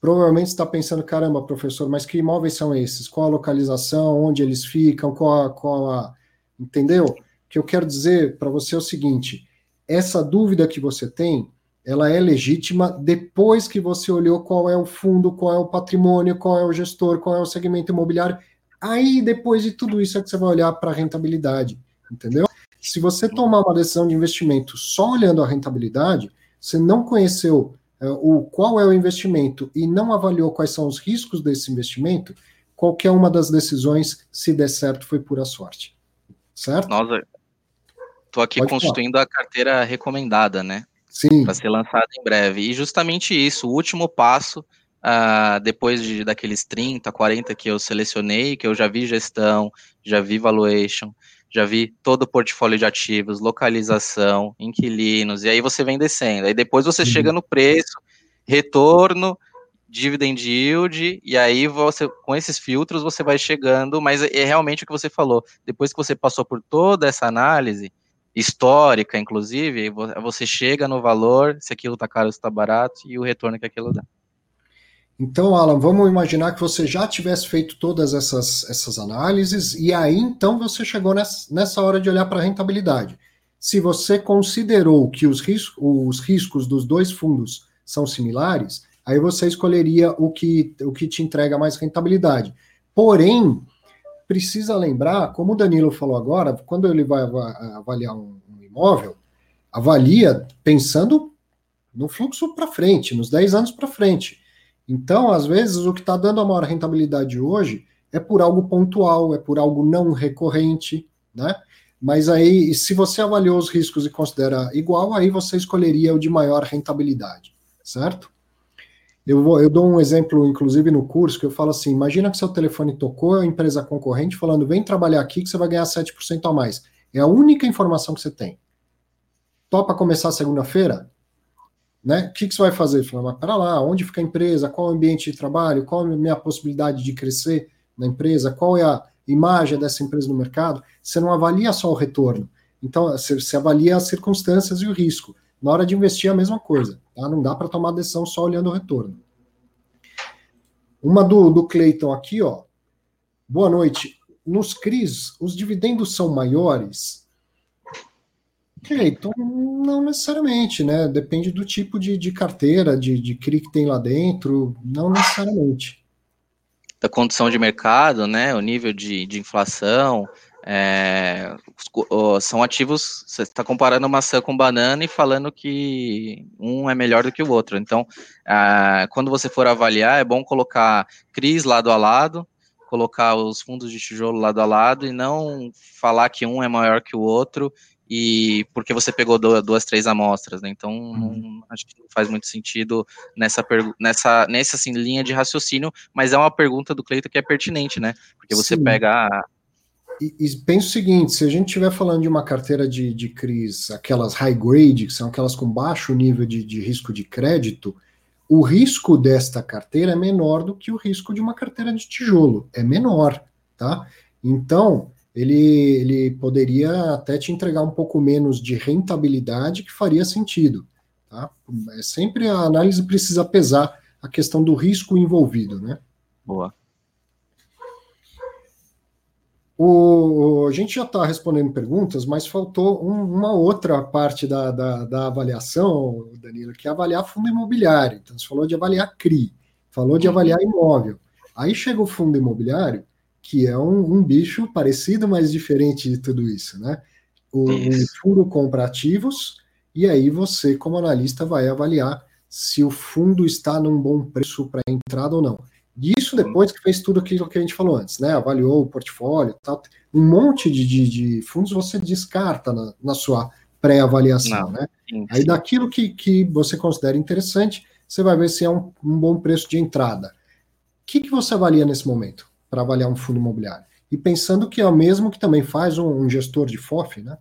Provavelmente você está pensando, caramba, professor, mas que imóveis são esses? Qual a localização? Onde eles ficam? Qual a, qual a... Entendeu? O que eu quero dizer para você é o seguinte, essa dúvida que você tem, ela é legítima depois que você olhou qual é o fundo, qual é o patrimônio, qual é o gestor, qual é o segmento imobiliário. Aí, depois de tudo isso, é que você vai olhar para a rentabilidade, entendeu? Se você tomar uma decisão de investimento só olhando a rentabilidade, você não conheceu é, o, qual é o investimento e não avaliou quais são os riscos desse investimento, qualquer uma das decisões, se der certo, foi pura sorte, certo? Nossa, estou aqui Pode construindo falar. A carteira recomendada, né? Sim. Para ser lançado em breve. E justamente isso, o último passo, uh, depois de, daqueles trinta, quarenta que eu selecionei, que eu já vi gestão, já vi valuation, já vi todo o portfólio de ativos, localização, inquilinos, e aí você vem descendo. Aí depois você chega no preço, retorno, dividend yield, e aí você, com esses filtros, você vai chegando, mas é realmente o que você falou. Depois que você passou por toda essa análise, histórica, inclusive, você chega no valor, se aquilo está caro, se está barato, e o retorno que aquilo dá. Então, Alan, vamos imaginar que você já tivesse feito todas essas, essas análises, e aí, então, você chegou nessa, nessa hora de olhar para a rentabilidade. Se você considerou que os, risco, os riscos dos dois fundos são similares, aí você escolheria o que, o que te entrega mais rentabilidade. Porém, precisa lembrar, como o Danilo falou agora, quando ele vai avaliar um imóvel, avalia pensando no fluxo para frente, nos dez anos para frente. Então, às vezes, o que está dando a maior rentabilidade hoje é por algo pontual, é por algo não recorrente, né? Mas aí, se você avaliou os riscos e considera igual, aí você escolheria o de maior rentabilidade, certo? Eu, vou, eu dou um exemplo, inclusive, no curso, que eu falo assim, imagina que seu telefone tocou, a empresa concorrente falando, vem trabalhar aqui que você vai ganhar sete por cento a mais. É a única informação que você tem. Topa começar segunda-feira? Né? O que, que você vai fazer? Falar, mas para lá, onde fica a empresa? Qual é o ambiente de trabalho? Qual é a minha possibilidade de crescer na empresa? Qual é a imagem dessa empresa no mercado? Você não avalia só o retorno. Então, você, você avalia as circunstâncias e o risco. Na hora de investir é a mesma coisa, tá? Não dá para tomar decisão só olhando o retorno. Uma do, do Cleiton aqui, ó. Boa noite. Nos C R Is, os dividendos são maiores? Cleiton, não necessariamente, né? Depende do tipo de, de carteira, de, de C R I que tem lá dentro, não necessariamente. Da condição de mercado, né? O nível de, de inflação... É, são ativos, você está comparando maçã com banana e falando que um é melhor do que o outro. Então, ah, quando você for avaliar, é bom colocar C R Is lado a lado, colocar os fundos de tijolo lado a lado e não falar que um é maior que o outro e porque você pegou duas, três amostras, né? Então, hum. não, acho que não faz muito sentido nessa, nessa, nessa assim, linha de raciocínio, mas é uma pergunta do Cleiton que é pertinente, né? Porque você Sim. pega... A, E, e pensa o seguinte, se a gente estiver falando de uma carteira de, de C R Is, aquelas high grade, que são aquelas com baixo nível de, de risco de crédito, o risco desta carteira é menor do que o risco de uma carteira de tijolo, é menor, tá? Então, ele, ele poderia até te entregar um pouco menos de rentabilidade que faria sentido, tá? É sempre a análise precisa pesar a questão do risco envolvido, né? Boa. O, a gente já está respondendo perguntas, mas faltou um, uma outra parte da, da, da avaliação, Danilo, que é avaliar fundo imobiliário. Então, você falou de avaliar C R I, falou de avaliar imóvel. Aí chega o fundo imobiliário, que é um, um bicho parecido, mas diferente de tudo isso, né? O, o fundo compra ativos, e aí você, como analista, vai avaliar se o fundo está num bom preço para entrada ou não. E isso depois que fez tudo aquilo que a gente falou antes, né? Avaliou o portfólio, tal. Um monte de, de, de fundos você descarta na, na sua pré-avaliação, né? Sim. Aí daquilo que, que você considera interessante, você vai ver se é um, um bom preço de entrada. O que, que você avalia nesse momento para avaliar um fundo imobiliário? E pensando que é o mesmo que também faz um, um gestor de F O F, né?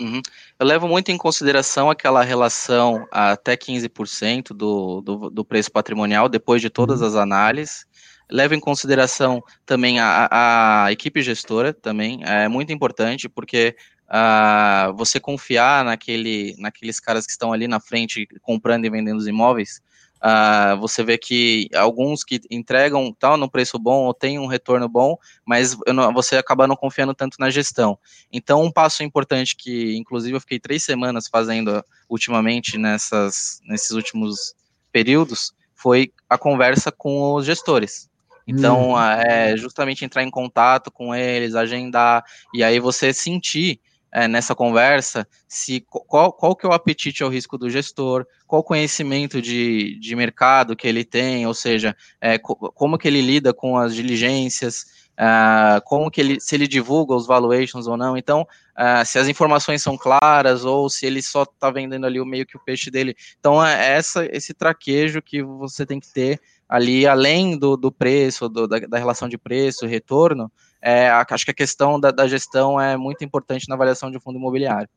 Uhum. Eu levo muito em consideração aquela relação até quinze por cento do, do, do preço patrimonial, depois de todas as análises. Levo em consideração também a, a equipe gestora, também é muito importante, porque uh, você confiar naquele, naqueles caras que estão ali na frente comprando e vendendo os imóveis, uh, você vê que alguns que entregam tal no preço bom ou tem um retorno bom, mas eu não, você acaba não confiando tanto na gestão. Então, um passo importante que, inclusive, eu fiquei três semanas fazendo ultimamente nessas, nesses últimos períodos, foi a conversa com os gestores. Então, hum. é justamente entrar em contato com eles, agendar, e aí você sentir É, nessa conversa, se, qual, qual que é o apetite ao risco do gestor, qual conhecimento de, de mercado que ele tem, ou seja, é, co, como que ele lida com as diligências, ah, como que ele, se ele divulga os valuations ou não. Então, ah, se as informações são claras ou se ele só está vendendo ali o meio que o peixe dele. Então, é essa, esse traquejo que você tem que ter ali, além do, do preço, do, da, da relação de preço, retorno, é, acho que a questão da, da gestão é muito importante na avaliação de um fundo imobiliário.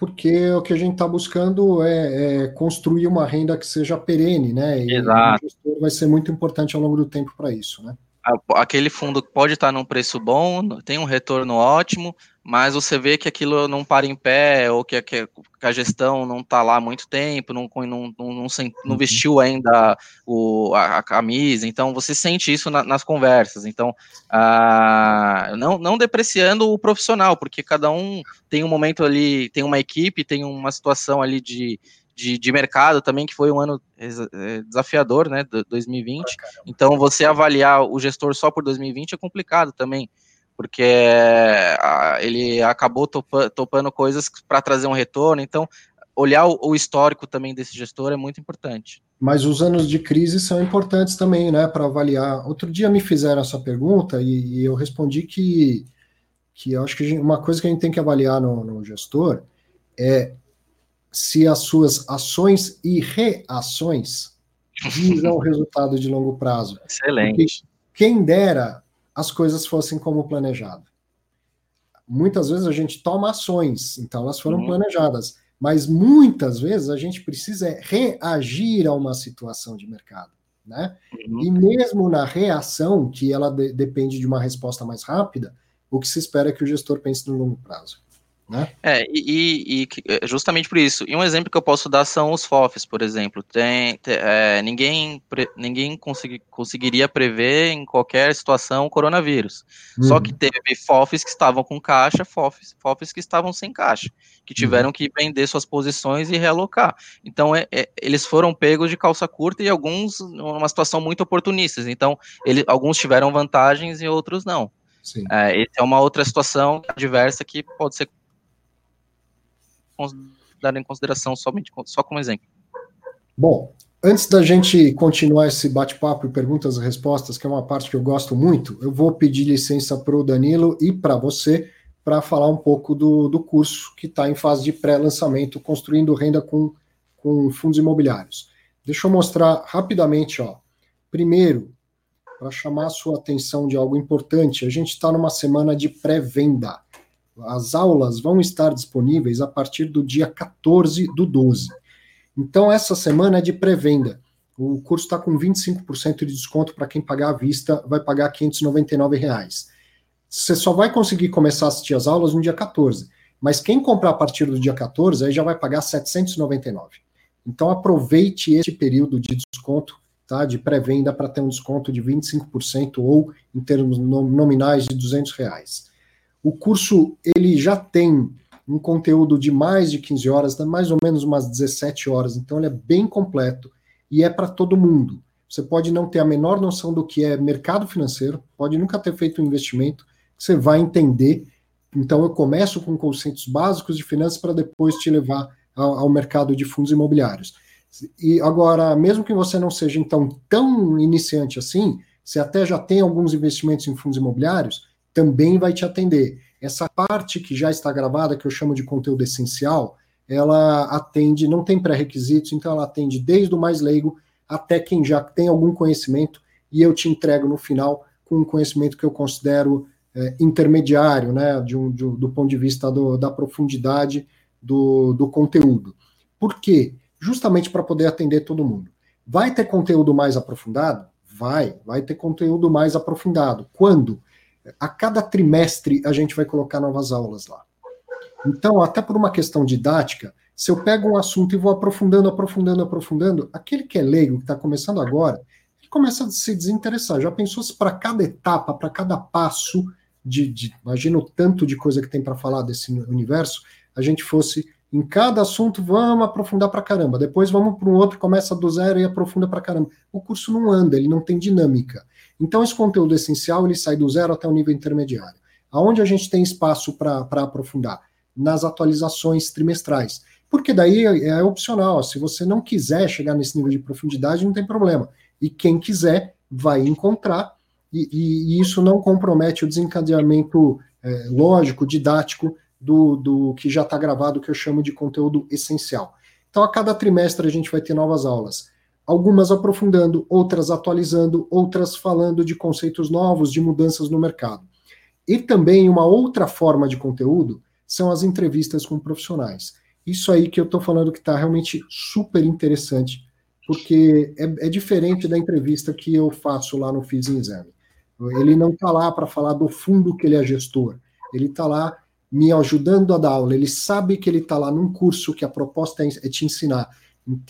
Porque o que a gente está buscando é, é construir uma renda que seja perene, né? E exato. O gestor vai ser muito importante ao longo do tempo para isso, né? Aquele fundo pode estar num preço bom, tem um retorno ótimo, mas você vê que aquilo não para em pé, ou que, que a gestão não está lá há muito tempo, não, não, não, não, se, não vestiu ainda o, a, a camisa, então você sente isso na, nas conversas. Então, ah, não, não depreciando o profissional, porque cada um tem um momento ali, tem uma equipe, tem uma situação ali de... De, de mercado também, que foi um ano desafiador, né, dois mil e vinte, ah, então você avaliar o gestor só por dois mil e vinte é complicado também, porque ele acabou topa, topando coisas para trazer um retorno, então olhar o, o histórico também desse gestor é muito importante. Mas os anos de crise são importantes também, né, para avaliar. Outro dia me fizeram essa pergunta e, e eu respondi que, que eu acho que a gente, uma coisa que a gente tem que avaliar no, no gestor é se as suas ações e reações visam o resultado de longo prazo. Excelente. Porque quem dera as coisas fossem como planejado. Muitas vezes a gente toma ações, então elas foram uhum. planejadas, mas muitas vezes a gente precisa reagir a uma situação de mercado, né? Uhum. E mesmo na reação, que ela de- depende de uma resposta mais rápida, o que se espera é que o gestor pense no longo prazo. Né? É, e, e justamente por isso. E um exemplo que eu posso dar são os F O Fs, por exemplo. Tem, tem, é, ninguém pre, ninguém consegui, conseguiria prever em qualquer situação o coronavírus. Uhum. Só que teve F O Fs que estavam com caixa, F O Fs, F O Fs que estavam sem caixa, que tiveram uhum. que vender suas posições e realocar. Então, é, é, eles foram pegos de calça curta e alguns, numa situação muito oportunista. Então, ele, alguns tiveram vantagens e outros não. Sim. É, essa é uma outra situação adversa que pode ser dar em consideração somente, só como exemplo. Bom, antes da gente continuar esse bate-papo e perguntas e respostas, que é uma parte que eu gosto muito, eu vou pedir licença para o Danilo e para você para falar um pouco do, do curso que está em fase de pré-lançamento, Construindo Renda com, com Fundos Imobiliários. Deixa eu mostrar rapidamente, ó. Primeiro, para chamar a sua atenção de algo importante, a gente está numa semana de pré-venda. As aulas vão estar disponíveis a partir do dia quatorze do doze. Então, essa semana é de pré-venda. O curso está com vinte e cinco por cento de desconto para quem pagar à vista, vai pagar quinhentos e noventa e nove reais. Você só vai conseguir começar a assistir as aulas no dia quatorze. Mas quem comprar a partir do dia quatorze, aí já vai pagar setecentos e noventa e nove reais. Então, aproveite este período de desconto, tá, de pré-venda, para ter um desconto de vinte e cinco por cento ou, em termos nominais, de duzentos reais. O curso ele já tem um conteúdo de mais de quinze horas, mais ou menos umas dezessete horas, então ele é bem completo e é para todo mundo. Você pode não ter a menor noção do que é mercado financeiro, pode nunca ter feito um investimento, você vai entender. Então eu começo com conceitos básicos de finanças para depois te levar ao, ao mercado de fundos imobiliários. E agora, mesmo que você não seja então tão iniciante assim, você até já tem alguns investimentos em fundos imobiliários, também vai te atender. Essa parte que já está gravada, que eu chamo de conteúdo essencial, ela atende, não tem pré-requisitos, então ela atende desde o mais leigo até quem já tem algum conhecimento, e eu te entrego no final com um conhecimento que eu considero é, intermediário, né, de um, de, do ponto de vista do, da profundidade do, do conteúdo. Por quê? Justamente para poder atender todo mundo. Vai ter conteúdo mais aprofundado? Vai, vai ter conteúdo mais aprofundado. Quando? A cada trimestre a gente vai colocar novas aulas lá. Então, até por uma questão didática, se eu pego um assunto e vou aprofundando, aprofundando, aprofundando, aquele que é leigo, que está começando agora, ele começa a se desinteressar. Já pensou se para cada etapa, para cada passo, de, de, imagina o tanto de coisa que tem para falar desse universo, a gente fosse, em cada assunto, vamos aprofundar para caramba, depois vamos para um outro, começa do zero e aprofunda para caramba. O curso não anda, ele não tem dinâmica. Então, esse conteúdo essencial, ele sai do zero até o nível intermediário. Aonde a gente tem espaço para aprofundar? Nas atualizações trimestrais. Porque daí é opcional. Se você não quiser chegar nesse nível de profundidade, não tem problema. E quem quiser, vai encontrar. E, e, e isso não compromete o desencadeamento é, lógico, didático, do, do que já está gravado, que eu chamo de conteúdo essencial. Então, a cada trimestre, a gente vai ter novas aulas. algumas aprofundando, outras atualizando, outras falando de conceitos novos, de mudanças no mercado. E também uma outra forma de conteúdo são as entrevistas com profissionais. Isso aí que eu estou falando que está realmente super interessante, porque é, é diferente da entrevista que eu faço lá no Fiz em Exame. Ele não está lá para falar do fundo que ele é gestor, ele está lá me ajudando a dar aula, ele sabe que ele está lá num curso que a proposta é te ensinar.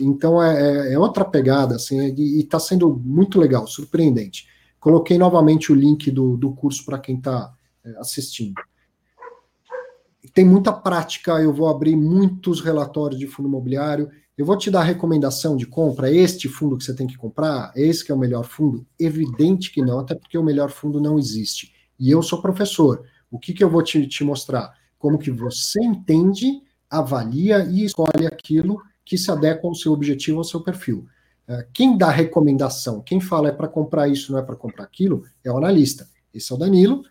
Então é, é outra pegada, assim, e está sendo muito legal, surpreendente. Coloquei novamente o link do, do curso para quem está assistindo. Tem muita prática, eu vou abrir muitos relatórios de fundo imobiliário, eu vou te dar recomendação de compra, este fundo que você tem que comprar, esse que é o melhor fundo? Evidente que não, até porque o melhor fundo não existe. E eu sou professor, o que, que eu vou te, te mostrar? Como que você entende, avalia e escolhe aquilo que se adequa ao seu objetivo, ao seu perfil. Quem dá recomendação, quem fala é para comprar isso, não é para comprar aquilo, é o analista. Esse é o Danilo.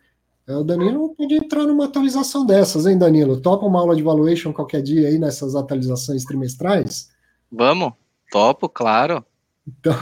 O Danilo pode entrar numa atualização dessas, hein, Danilo? Topa uma aula de valuation qualquer dia aí nessas atualizações trimestrais? Vamos, topo, claro. Então,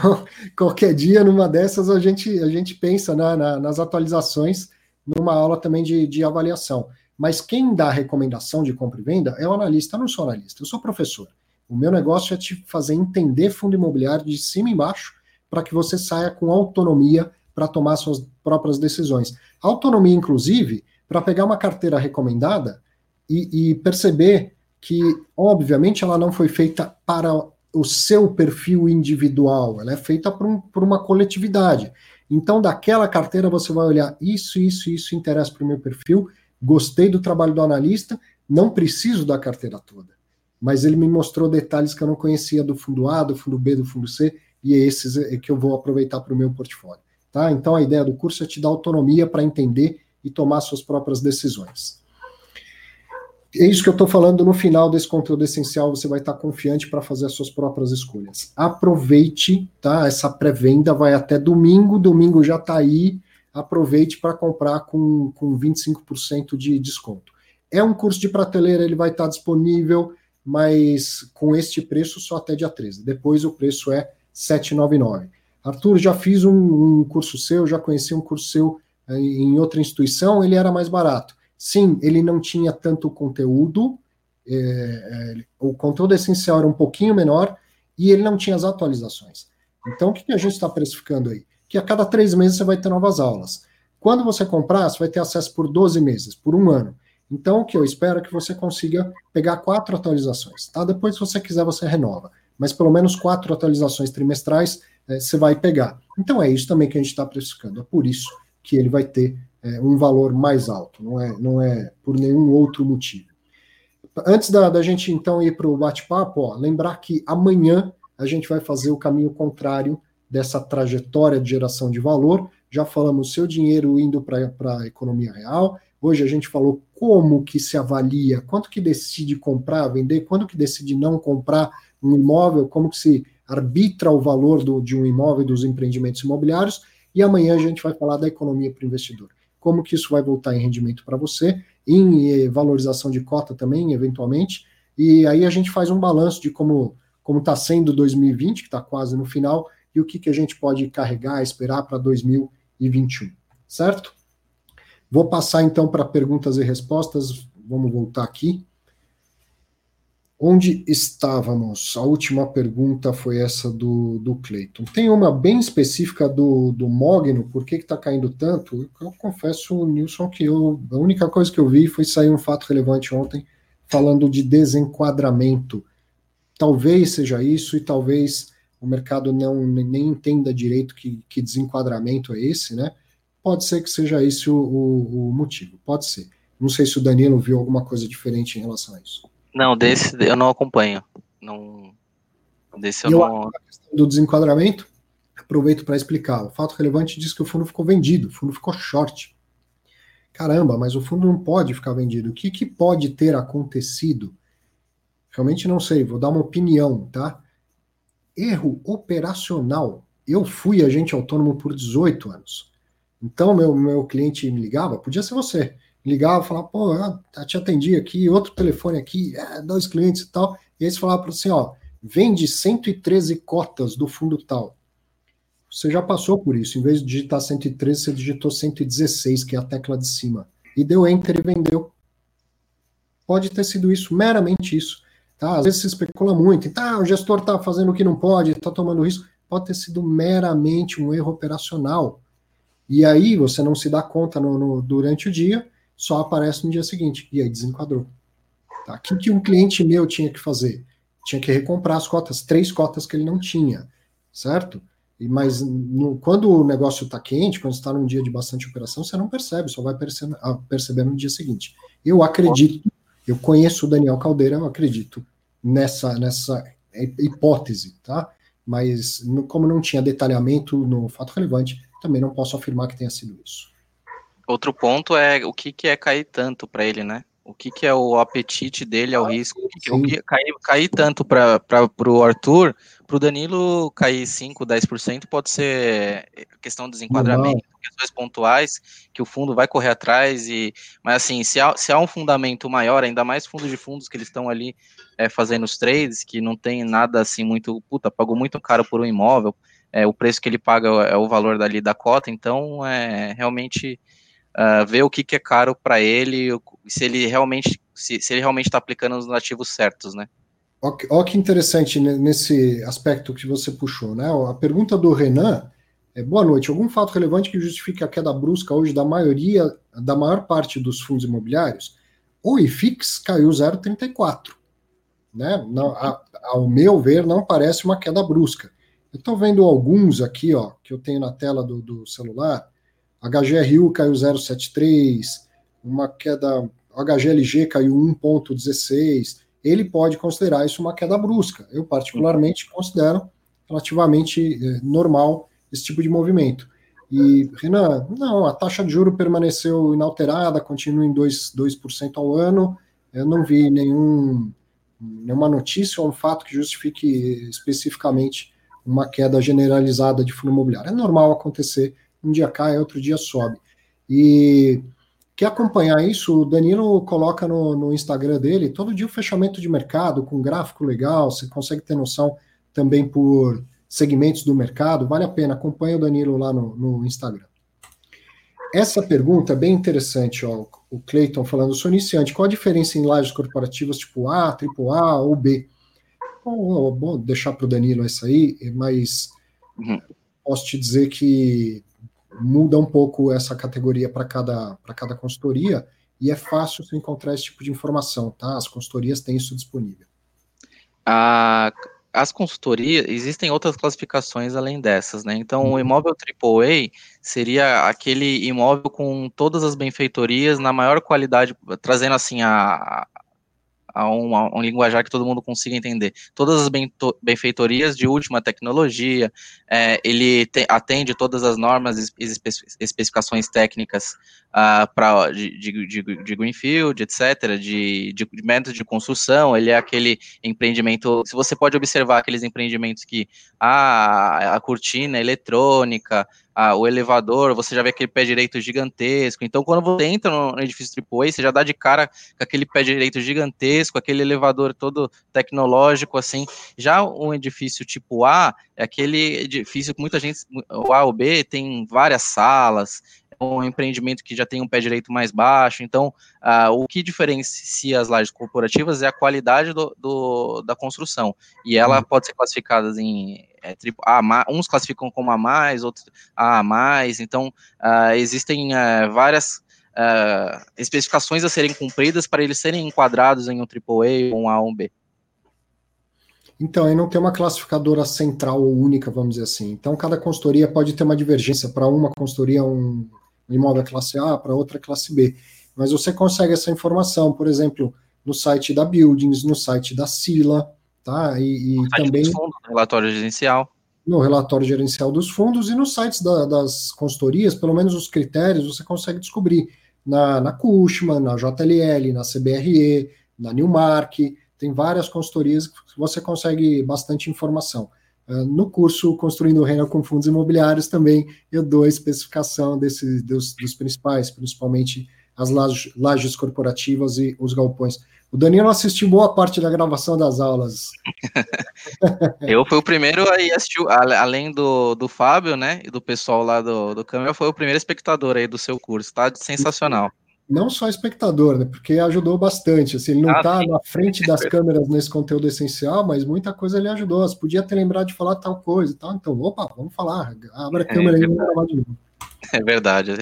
qualquer dia numa dessas a gente, a gente pensa na, na, nas atualizações, numa aula também de, de avaliação. Mas quem dá recomendação de compra e venda é o analista, eu não sou analista, eu sou professor. O meu negócio é te fazer entender fundo imobiliário de cima e embaixo para que você saia com autonomia para tomar suas próprias decisões. Autonomia, inclusive, para pegar uma carteira recomendada e, e perceber que, obviamente, ela não foi feita para o seu perfil individual, ela é feita por, um, por uma coletividade. Então, daquela carteira você vai olhar, isso, isso, isso interessa para o meu perfil, gostei do trabalho do analista, não preciso da carteira toda. Mas ele me mostrou detalhes que eu não conhecia do fundo A, do fundo B, do fundo C, e é esses que eu vou aproveitar para o meu portfólio. Tá? Então, a ideia do curso é te dar autonomia para entender e tomar suas próprias decisões. É isso que eu estou falando no final desse conteúdo essencial, você vai estar confiante para fazer as suas próprias escolhas. Aproveite, tá? Essa pré-venda vai até domingo, domingo já está aí, aproveite para comprar com, com vinte e cinco por cento de desconto. É um curso de prateleira, ele vai estar disponível... mas com este preço só até dia treze. Depois o preço é setecentos e noventa e nove reais. Arthur, já fiz um, um curso seu, já conheci um curso seu em outra instituição, ele era mais barato. Sim, ele não tinha tanto conteúdo, é, o conteúdo essencial era um pouquinho menor, e ele não tinha as atualizações. Então, o que, que a gente está precificando aí? Que a cada três meses você vai ter novas aulas. Quando você comprar, você vai ter acesso por doze meses, por um ano. Então, o que eu espero é que você consiga pegar quatro atualizações, tá? Depois, se você quiser, você renova. Mas pelo menos quatro atualizações trimestrais é, você vai pegar. Então, é isso também que a gente está precificando. É por isso que ele vai ter é, um valor mais alto. Não é, não é por nenhum outro motivo. Antes da, da gente, então, ir para o bate-papo, lembrar que amanhã a gente vai fazer o caminho contrário dessa trajetória de geração de valor. Já falamos seu dinheiro indo para a economia real. Hoje a gente falou como que se avalia, quanto que decide comprar, vender, quando que decide não comprar um imóvel, como que se arbitra o valor do, de um imóvel, dos empreendimentos imobiliários, e amanhã a gente vai falar da economia para o investidor. Como que isso vai voltar em rendimento para você, em valorização de cota também, eventualmente, e aí a gente faz um balanço de como como está sendo dois mil e vinte, que está quase no final, e o que, que a gente pode carregar, esperar para dois mil e vinte e um, certo? Vou passar, então, para perguntas e respostas. Vamos voltar aqui. Onde estávamos? A última pergunta foi essa do, do Cleiton. Tem uma bem específica do, do Mogno. Por que está caindo tanto? Eu confesso, Nilson, que eu, a única coisa que eu vi foi sair um fato relevante ontem falando de desenquadramento. Talvez seja isso e talvez o mercado não, nem entenda direito que, que desenquadramento é esse, né? Pode ser que seja esse o, o, o motivo, pode ser. Não sei se o Danilo viu alguma coisa diferente em relação a isso. Não, desse eu não acompanho. Não, desse eu, eu não... A questão do desenquadramento, aproveito para explicar. O fato relevante diz que o fundo ficou vendido, o fundo ficou short. Caramba, mas o fundo não pode ficar vendido. O que, que pode ter acontecido? Realmente não sei, vou dar uma opinião, tá? Erro operacional. Eu fui agente autônomo por dezoito anos. Então, meu, meu cliente me ligava, podia ser você, me ligava, falava, pô, eu te atendi aqui, outro telefone aqui, é, dois clientes e tal, e aí você falava assim, ó, vende cento e treze cotas do fundo tal. Você já passou por isso. Em vez de digitar cento e treze, você digitou cento e dezesseis, que é a tecla de cima. E deu enter e vendeu. Pode ter sido isso, meramente isso. Tá? Às vezes se especula muito. Tá, o gestor está fazendo o que não pode, está tomando risco. Pode ter sido meramente um erro operacional. E aí você não se dá conta no, no, durante o dia, só aparece no dia seguinte. E aí desenquadrou. Tá? O que, que um cliente meu tinha que fazer? Tinha que recomprar as cotas, três cotas que ele não tinha, certo? E, mas no, quando o negócio está quente, quando está num dia de bastante operação, você não percebe, só vai perceber, perceber no dia seguinte. Eu acredito, eu conheço o Daniel Caldeira, eu acredito nessa, nessa hipótese, tá? Mas no, como não tinha detalhamento no fato relevante, também não posso afirmar que tenha sido isso. Outro ponto é o que, que é cair tanto para ele, né? O que, que é o apetite dele ao ah, risco? O que cair, cair tanto para o Arthur, para o Danilo cair cinco por cento, dez por cento pode ser questão de desenquadramento, não. Questões pontuais, que o fundo vai correr atrás. E, mas assim, se há, se há um fundamento maior, ainda mais fundos de fundos que eles estão ali é, fazendo os trades, que não tem nada assim muito, puta, pagou muito caro por um imóvel, é, o preço que ele paga é o valor dali da cota, então é realmente... Uh, ver o que, que é caro para ele, se ele realmente se, se ele realmente está aplicando nos ativos certos, né? Olha, olha que interessante nesse aspecto que você puxou, né? A pergunta do Renan é: boa noite, algum fato relevante que justifique a queda brusca hoje da maioria, da maior parte dos fundos imobiliários? O I F I X caiu zero vírgula trinta e quatro, né? Não, a, ao meu ver, não parece uma queda brusca. Eu estou vendo alguns aqui, ó, que eu tenho na tela do, do celular. H G R I U caiu zero vírgula setenta e três, uma queda, H G L G caiu um vírgula dezesseis, ele pode considerar isso uma queda brusca. Eu, particularmente, considero relativamente eh, normal esse tipo de movimento. E, Renan, não, a taxa de juros permaneceu inalterada, continua em dois por cento ao ano, eu não vi nenhum, nenhuma notícia ou um fato que justifique especificamente uma queda generalizada de fundo imobiliário. É normal acontecer. Um dia cai, outro dia sobe. E quer acompanhar isso? O Danilo coloca no, no Instagram dele todo dia o fechamento de mercado com gráfico legal. Você consegue ter noção também por segmentos do mercado. Vale a pena, acompanha o Danilo lá no, no Instagram. Essa pergunta é bem interessante. Ó, o Cleiton falando: sou iniciante, qual a diferença em lajes corporativas tipo A, A A A ou B? Bom, bom deixar para o Danilo isso aí, mas uhum. Posso te dizer que muda um pouco essa categoria para cada, para cada consultoria, e é fácil você encontrar esse tipo de informação, tá? As consultorias têm isso disponível. Ah, as consultorias, existem outras classificações além dessas, né? Então, uhum. O imóvel triplo A seria aquele imóvel com todas as benfeitorias, na maior qualidade, trazendo assim a... A um, a um linguajar que todo mundo consiga entender. Todas as benfeitorias de última tecnologia, é, ele te, atende todas as normas e espe, especificações técnicas uh, pra, de, de, de, de Greenfield, etcétera, de, de, de método de construção. Ele é aquele empreendimento, se você pode observar aqueles empreendimentos que ah, a cortina a eletrônica, ah, o elevador, você já vê aquele pé direito gigantesco. Então, quando você entra no edifício triplo A, você já dá de cara com aquele pé direito gigantesco, aquele elevador todo tecnológico, assim. Já um edifício tipo A, é aquele edifício que muita gente, o A ou B, tem várias salas, é um empreendimento que já tem um pé direito mais baixo. Então, ah, o que diferencia as lajes corporativas é a qualidade do, do, da construção. E ela pode ser classificada em... É, triplo, a, uns classificam como A mais, outros A a mais, então uh, existem uh, várias uh, especificações a serem cumpridas para eles serem enquadrados em um triplo A, um A ou um B. Então, aí não tem uma classificadora central ou única, vamos dizer assim. Então, cada consultoria pode ter uma divergência, para uma consultoria um imóvel classe A, para outra classe B. Mas você consegue essa informação, por exemplo, no site da Buildings, no site da SILA, tá? E, e também dos fundos, no relatório gerencial. No relatório gerencial dos fundos e nos sites da, das consultorias, pelo menos os critérios, você consegue descobrir na, na Cushman, na J L L, na C B R E, na Newmark, tem várias consultorias que você consegue bastante informação. No curso Construindo Renda com Fundos Imobiliários também eu dou a especificação desse, dos, dos principais, principalmente as lajes, lajes corporativas e os galpões. O Danilo assistiu boa parte da gravação das aulas. Eu fui o primeiro aí assistiu, além do, do Fábio, né, e do pessoal lá do, do câmera, foi o primeiro espectador aí do seu curso, tá? Sensacional. Não só espectador, né, porque ajudou bastante, assim, ele não está ah, na frente das câmeras nesse conteúdo essencial, mas muita coisa ele ajudou, você podia ter lembrado de falar tal coisa e tal, então, opa, vamos falar, abre a câmera é, aí e vamos falar de novo. É verdade.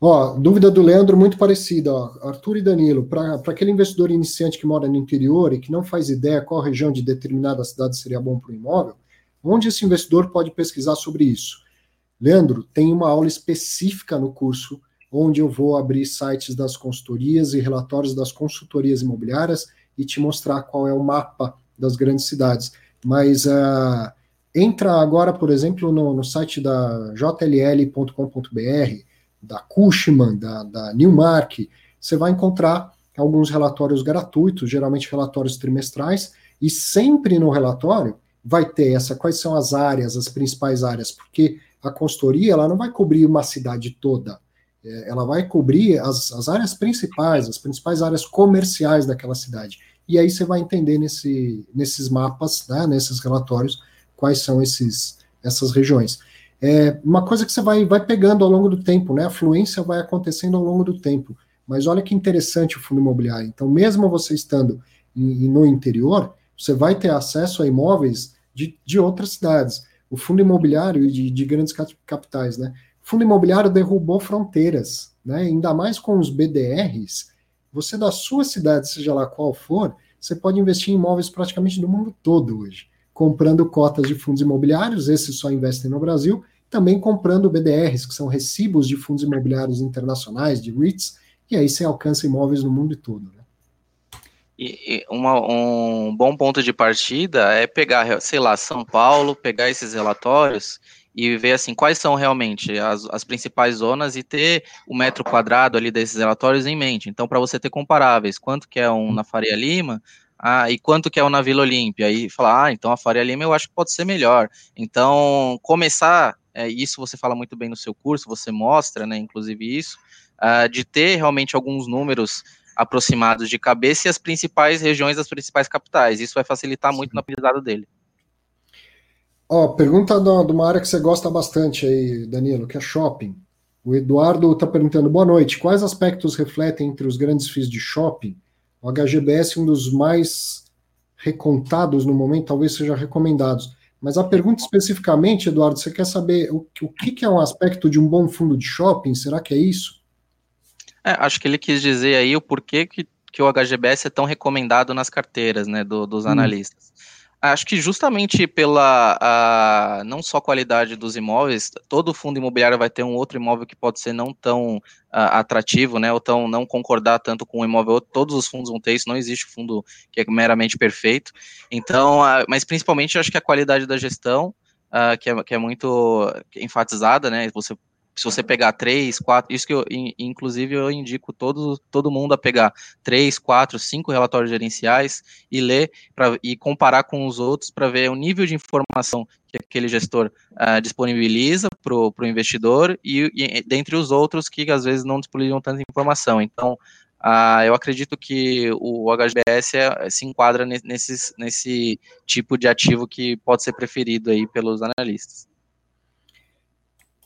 Ó, dúvida do Leandro, muito parecida, ó. Arthur e Danilo, para aquele investidor iniciante que mora no interior e que não faz ideia qual região de determinada cidade seria bom para o imóvel, onde esse investidor pode pesquisar sobre isso? Leandro, tem uma aula específica no curso, onde eu vou abrir sites das consultorias e relatórios das consultorias imobiliárias e te mostrar qual é o mapa das grandes cidades. Mas uh, entra agora, por exemplo, no, no site da J L L ponto com ponto B R, da Cushman, da, da Newmark, você vai encontrar alguns relatórios gratuitos, geralmente relatórios trimestrais, e sempre no relatório vai ter essa, quais são as áreas, as principais áreas, porque a consultoria ela não vai cobrir uma cidade toda, ela vai cobrir as, as áreas principais, as principais áreas comerciais daquela cidade, e aí você vai entender nesse, nesses mapas, né, nesses relatórios, quais são esses, essas regiões. É uma coisa que você vai, vai pegando ao longo do tempo, né? A fluência vai acontecendo ao longo do tempo, mas olha que interessante o fundo imobiliário. Então, mesmo você estando em, no interior, você vai ter acesso a imóveis de, de outras cidades. O fundo imobiliário de, de grandes capitais, né? O fundo imobiliário derrubou fronteiras, né? Ainda mais com os B D Rs. Você da sua cidade, seja lá qual for, você pode investir em imóveis praticamente do mundo todo hoje, comprando cotas de fundos imobiliários, esses só investem no Brasil, também comprando B D Rs, que são recibos de fundos imobiliários internacionais, de REITs, e aí você alcança imóveis no mundo todo. Né? E, e uma, um bom ponto de partida é pegar, sei lá, São Paulo, pegar esses relatórios e ver assim quais são realmente as, as principais zonas e ter o metro quadrado ali desses relatórios em mente. Então, para você ter comparáveis, quanto que é um na Faria Lima, ah, e quanto que é o na Vila Olímpia? E falar, ah, então a Faria Lima eu acho que pode ser melhor. Então, começar, é, isso você fala muito bem no seu curso, você mostra, né, inclusive isso, uh, de ter realmente alguns números aproximados de cabeça e as principais regiões das principais capitais. Isso vai facilitar muito no aprendizado dele. Ó, pergunta de uma área que você gosta bastante aí, Danilo, que é shopping. O Eduardo está perguntando, boa noite, quais aspectos refletem entre os grandes F I Is de shopping? O H G B S, um dos mais recontados no momento, talvez seja recomendados. Mas a pergunta especificamente, Eduardo, você quer saber o, o que, que é um aspecto de um bom fundo de shopping? Será que é isso? É, acho que ele quis dizer aí o porquê que, que o H G B S é tão recomendado nas carteiras, né, do, dos analistas. Hum. Acho que justamente pela a, não só qualidade dos imóveis, todo fundo imobiliário vai ter um outro imóvel que pode ser não tão a, atrativo, né, ou tão, não concordar tanto com o imóvel, todos os fundos vão ter isso, não existe fundo que é meramente perfeito. Então, a, mas principalmente acho que a qualidade da gestão, a, que, é, que é muito enfatizada, né, você se você pegar três, quatro, isso que eu, inclusive, eu indico todo, todo mundo a pegar três, quatro, cinco relatórios gerenciais e ler pra, e comparar com os outros para ver o nível de informação que aquele gestor uh, disponibiliza para o investidor e, e dentre os outros que, às vezes, não disponibilizam tanta informação. Então, uh, eu acredito que o H G B S é, se enquadra nesses, nesse tipo de ativo que pode ser preferido aí pelos analistas.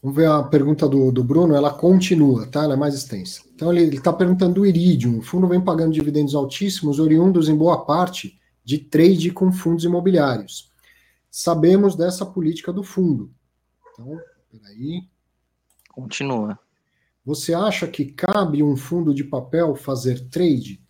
Vamos ver a pergunta do, do Bruno, ela continua, tá? Ela é mais extensa. Então, ele está perguntando do Iridium. O fundo vem pagando dividendos altíssimos, oriundos em boa parte de trade com fundos imobiliários. Sabemos dessa política do fundo. Então, peraí. Continua. Você acha que cabe um fundo de papel fazer trade?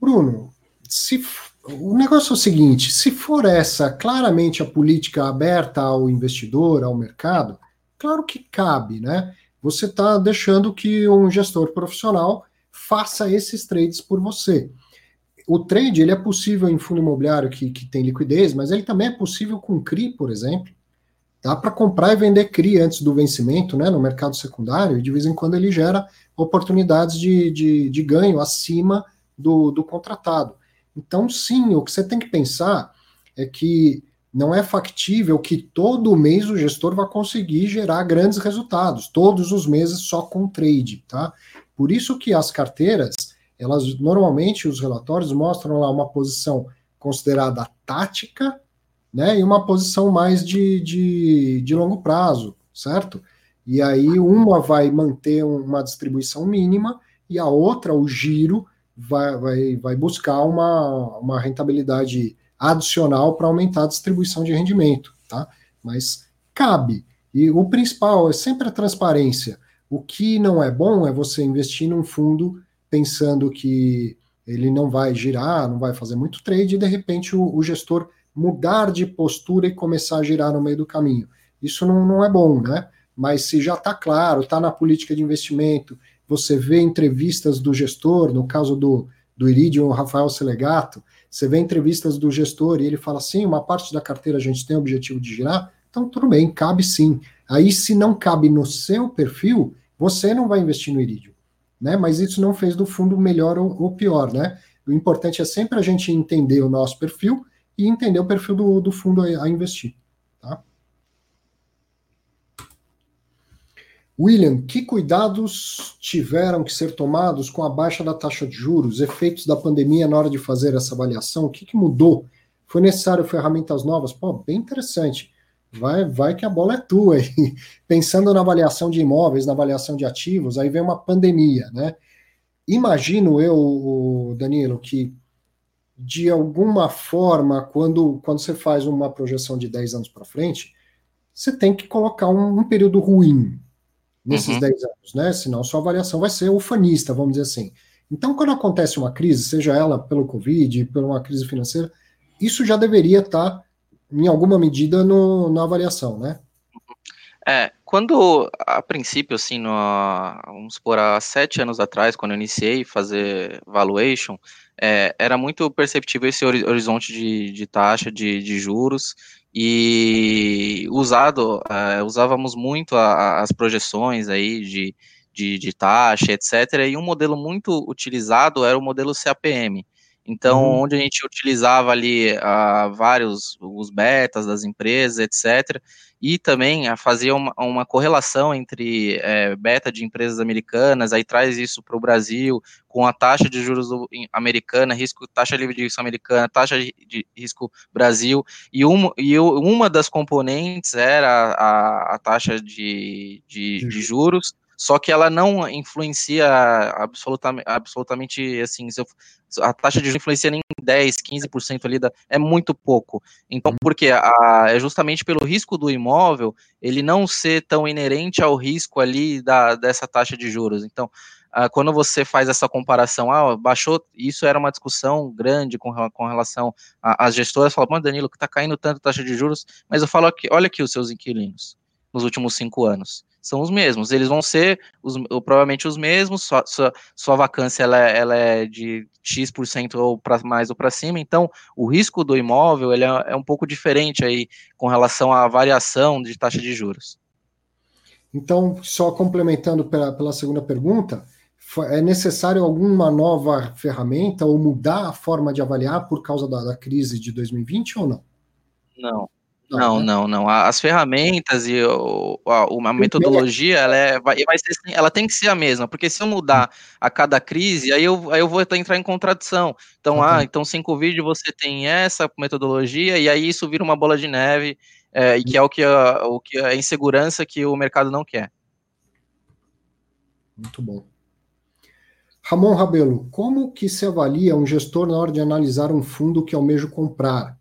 Bruno, se, o negócio é o seguinte, se for essa claramente a política aberta ao investidor, ao mercado... Claro que cabe, né? Você está deixando que um gestor profissional faça esses trades por você. O trade ele é possível em fundo imobiliário que, que tem liquidez, mas ele também é possível com C R I, por exemplo. Dá para comprar e vender C R I antes do vencimento, né? No mercado secundário, e de vez em quando ele gera oportunidades de, de, de ganho acima do, do contratado. Então, sim, o que você tem que pensar é que não é factível que todo mês o gestor vai conseguir gerar grandes resultados, todos os meses só com trade, tá? Por isso que as carteiras, elas normalmente, os relatórios mostram lá uma posição considerada tática, né, e uma posição mais de, de, de longo prazo, certo? E aí uma vai manter uma distribuição mínima e a outra, o giro, vai, vai, vai buscar uma, uma rentabilidade adicional para aumentar a distribuição de rendimento, tá? Mas cabe. E o principal é sempre a transparência. O que não é bom é você investir num fundo pensando que ele não vai girar, não vai fazer muito trade, e de repente o, o gestor mudar de postura e começar a girar no meio do caminho. Isso não, não é bom, né? Mas se já está claro, está na política de investimento, você vê entrevistas do gestor, no caso do, do Iridium, o Rafael Selegato, você vê entrevistas do gestor e ele fala assim, uma parte da carteira a gente tem o objetivo de girar, então tudo bem, cabe sim. Aí se não cabe no seu perfil, você não vai investir no Iridium, né? Mas isso não fez do fundo melhor ou, ou pior, né? O importante é sempre a gente entender o nosso perfil e entender o perfil do, do fundo a, a investir, tá? William, que cuidados tiveram que ser tomados com a baixa da taxa de juros, efeitos da pandemia na hora de fazer essa avaliação? O que, que mudou? Foi necessário ferramentas novas? Pô, bem interessante. Vai, vai que a bola é tua aí. Pensando na avaliação de imóveis, na avaliação de ativos, aí vem uma pandemia, né? Imagino eu, Danilo, que de alguma forma, quando, quando você faz uma projeção de dez anos para frente, você tem que colocar um, um período ruim nesses uhum. dez anos, né? Senão sua avaliação vai ser ufanista, vamos dizer assim. Então, quando acontece uma crise, seja ela pelo Covid, por uma crise financeira, isso já deveria estar, em alguma medida, no, na avaliação, né? É, quando, a princípio, assim, no, vamos supor, há sete anos atrás, quando eu iniciei fazer valuation, é, era muito perceptível esse horizonte de, de taxa, de, de juros, e usado, é, usávamos muito a, a, as projeções aí de, de, de taxa, etcétera, e um modelo muito utilizado era o modelo C A P M. Então, hum. onde a gente utilizava ali uh, vários, os betas das empresas, etcétera, e também uh, fazia uma, uma correlação entre uh, beta de empresas americanas, aí traz isso para o Brasil, com a taxa de juros americana, risco, taxa livre de risco americana, taxa de, de risco Brasil, e, um, e o, uma das componentes era a, a taxa de, de, de juros, só que ela não influencia absolutamente, absolutamente assim, se eu, a taxa de juros influencia nem dez, quinze por cento ali, da, é muito pouco. Então, porque a, é justamente pelo risco do imóvel, ele não ser tão inerente ao risco ali da, dessa taxa de juros. Então, a, quando você faz essa comparação, ah, baixou, isso era uma discussão grande com, com relação às gestoras, falam, mano, Danilo, que está caindo tanto a taxa de juros, mas eu falo aqui, olha aqui os seus inquilinos nos últimos cinco anos. São os mesmos, eles vão ser os, provavelmente os mesmos, sua, sua, sua vacância ela, ela é de X por cento ou para mais ou para cima, então o risco do imóvel ele é, é um pouco diferente aí com relação à variação de taxa de juros. Então, só complementando pela, pela segunda pergunta, é necessário alguma nova ferramenta ou mudar a forma de avaliar por causa da, da crise de dois mil e vinte ou não? Não. Não, não, não. As ferramentas e o, a, a metodologia, ela, é, vai, vai ser, ela tem que ser a mesma, porque se eu mudar a cada crise, aí eu, aí eu vou entrar em contradição. Então, uhum. ah, então cinco vídeos você tem essa metodologia e aí isso vira uma bola de neve, é, e que é o que, a, o que a insegurança que o mercado não quer. Muito bom. Ramon Rabelo, como que se avalia um gestor na hora de analisar um fundo que almeja comprar?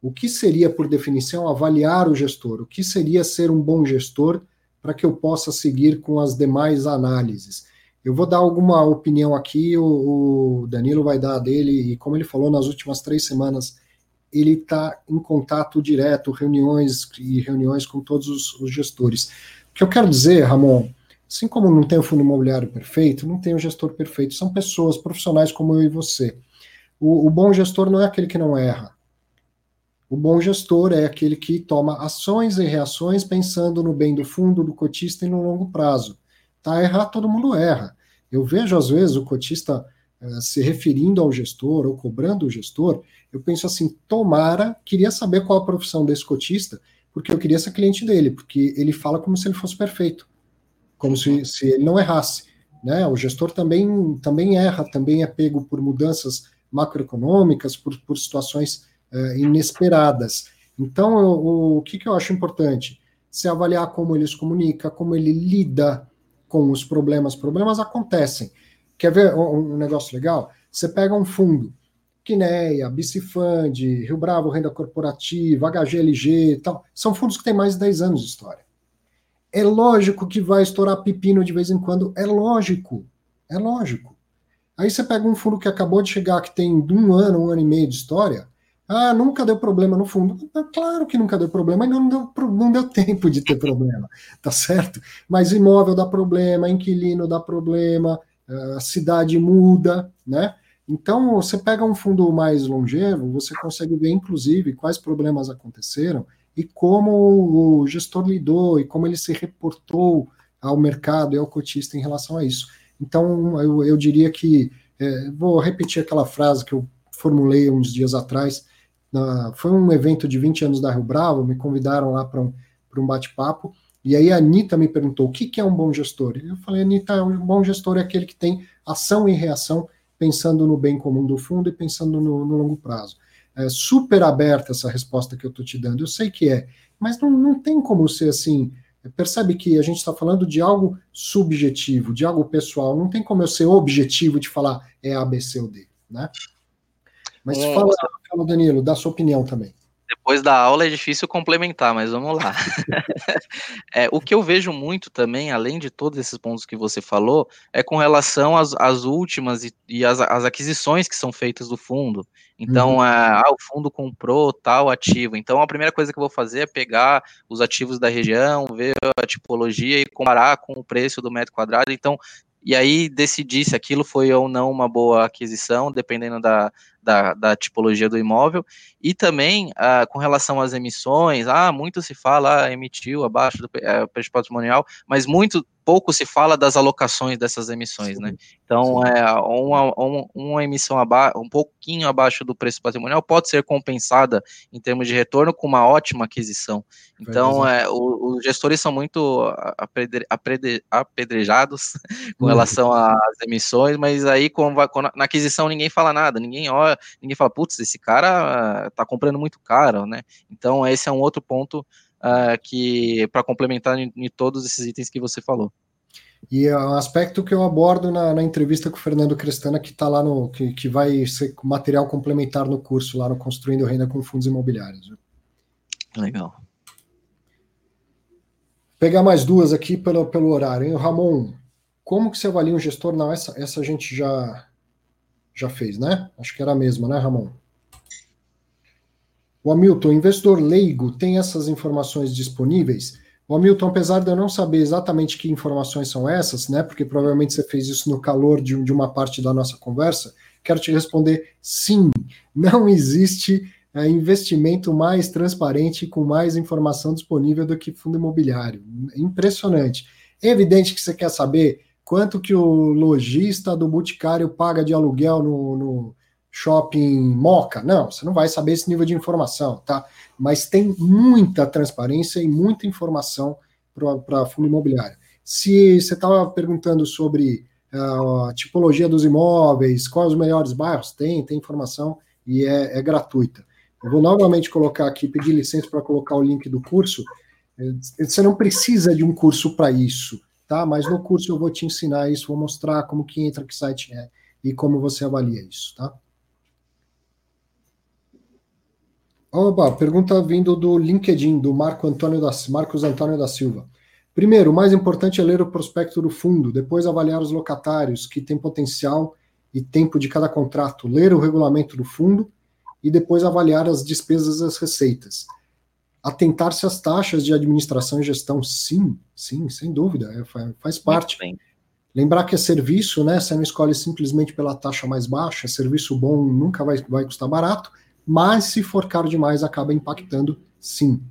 O que seria, por definição, avaliar o gestor? O que seria ser um bom gestor para que eu possa seguir com as demais análises? Eu vou dar alguma opinião aqui, o, o Danilo vai dar a dele, e como ele falou, nas últimas três semanas, ele está em contato direto, reuniões e reuniões com todos os, os gestores. O que eu quero dizer, Ramon, assim como não tem o fundo imobiliário perfeito, não tem o gestor perfeito, são pessoas, profissionais como eu e você. O, o bom gestor não é aquele que não erra. O bom gestor é aquele que toma ações e reações pensando no bem do fundo, do cotista e no longo prazo. Tá? Errar, todo mundo erra. Eu vejo, às vezes, o cotista eh, se referindo ao gestor ou cobrando o gestor, eu penso assim, tomara, queria saber qual a profissão desse cotista, porque eu queria ser cliente dele, porque ele fala como se ele fosse perfeito, como se, se ele não errasse. né? O gestor também, também erra, também é pego por mudanças macroeconômicas, por, por situações é, inesperadas. Então, o, o que, que eu acho importante? Se avaliar como ele se comunica, como ele lida com os problemas. Problemas acontecem. Quer ver um, um negócio legal? Você pega um fundo, Quineia, Bicifund, Rio Bravo, Renda Corporativa, H G L G e tal. São fundos que têm mais de dez anos de história. É lógico que vai estourar pepino de vez em quando. É lógico. É lógico. Aí você pega um fundo que acabou de chegar, que tem um ano, um ano e meio de história. Ah, nunca deu problema no fundo. Claro que nunca deu problema, ainda não deu, não deu tempo de ter problema. Tá certo? Mas imóvel dá problema, inquilino dá problema, a cidade muda, né? Então, você pega um fundo mais longevo, você consegue ver, inclusive, quais problemas aconteceram e como o gestor lidou e como ele se reportou ao mercado e ao cotista em relação a isso. Então, eu, eu diria que, é, vou repetir aquela frase que eu formulei uns dias atrás, na, foi um evento de vinte anos da Rio Bravo, me convidaram lá para um, um bate-papo, e aí a Anitta me perguntou, o que, que é um bom gestor? Eu falei, Anitta, um bom gestor é aquele que tem ação e reação, pensando no bem comum do fundo e pensando no, no longo prazo. É super aberta essa resposta que eu estou te dando, eu sei que é, mas não, não tem como ser assim, percebe que a gente está falando de algo subjetivo, de algo pessoal, não tem como eu ser objetivo de falar é A, B, C ou D, né? Mas é, fala, fala, Danilo, dá sua opinião também. Depois da aula é difícil complementar, mas vamos lá. é, o que eu vejo muito também, além de todos esses pontos que você falou, é com relação às, às últimas e, e às, às aquisições que são feitas do fundo. Então, uhum. ah, o fundo comprou tal ativo. Então, a primeira coisa que eu vou fazer é pegar os ativos da região, ver a tipologia e comparar com o preço do metro quadrado. Então, e aí decidir se aquilo foi ou não uma boa aquisição, dependendo da, da, da tipologia do imóvel. E também, ah, com relação às emissões, ah, muito se fala, ah, emitiu abaixo do é, preço patrimonial, mas muito pouco se fala das alocações dessas emissões, sim, né? Então, é, uma, uma emissão aba- um pouquinho abaixo do preço patrimonial pode ser compensada em termos de retorno com uma ótima aquisição. Então, é, o, os gestores são muito apedre- apedre- apedrejados com relação às emissões, mas aí quando, quando, na aquisição ninguém fala nada, ninguém olha, ninguém fala, putz, esse cara tá comprando muito caro, né? Então, esse é um outro ponto Uh, que para complementar em, em todos esses itens que você falou. E é um aspecto que eu abordo na, na entrevista com o Fernando Crestana, que está lá no que, que vai ser material complementar no curso lá no Construindo Renda com Fundos Imobiliários. Legal. Pegar mais duas aqui pelo, pelo horário, hein? Ramon, como que você avalia um gestor? Não, essa, essa a gente já, já fez, né? Acho que era a mesma, né, Ramon? O Hamilton, investidor leigo, tem essas informações disponíveis? O Hamilton, apesar de eu não saber exatamente que informações são essas, né, porque provavelmente você fez isso no calor de, de uma parte da nossa conversa, quero te responder sim, não existe é, investimento mais transparente com mais informação disponível do que fundo imobiliário. Impressionante. É evidente que você quer saber quanto que o lojista do Boticário paga de aluguel no... no Shopping Moca, não, você não vai saber esse nível de informação, tá? Mas tem muita transparência e muita informação para fundo imobiliário. Se você estava perguntando sobre uh, a tipologia dos imóveis, quais os melhores bairros, tem, tem informação e é, é gratuita. Eu vou novamente colocar aqui, pedir licença para colocar o link do curso. Você não precisa de um curso para isso, tá? Mas no curso eu vou te ensinar isso, vou mostrar como que entra, que site é e como você avalia isso, tá? Oba, pergunta vindo do LinkedIn, do Marco Antônio da, Marcos Antônio da Silva. Primeiro, o mais importante é ler o prospecto do fundo, depois avaliar os locatários, que tem potencial e tempo de cada contrato, ler o regulamento do fundo e depois avaliar as despesas e as receitas. Atentar-se às taxas de administração e gestão, sim, sim, sem dúvida, faz parte. Lembrar que é serviço, né? Você não escolhe simplesmente pela taxa mais baixa, serviço bom nunca vai, vai custar barato, mas se for caro demais, acaba impactando, sim.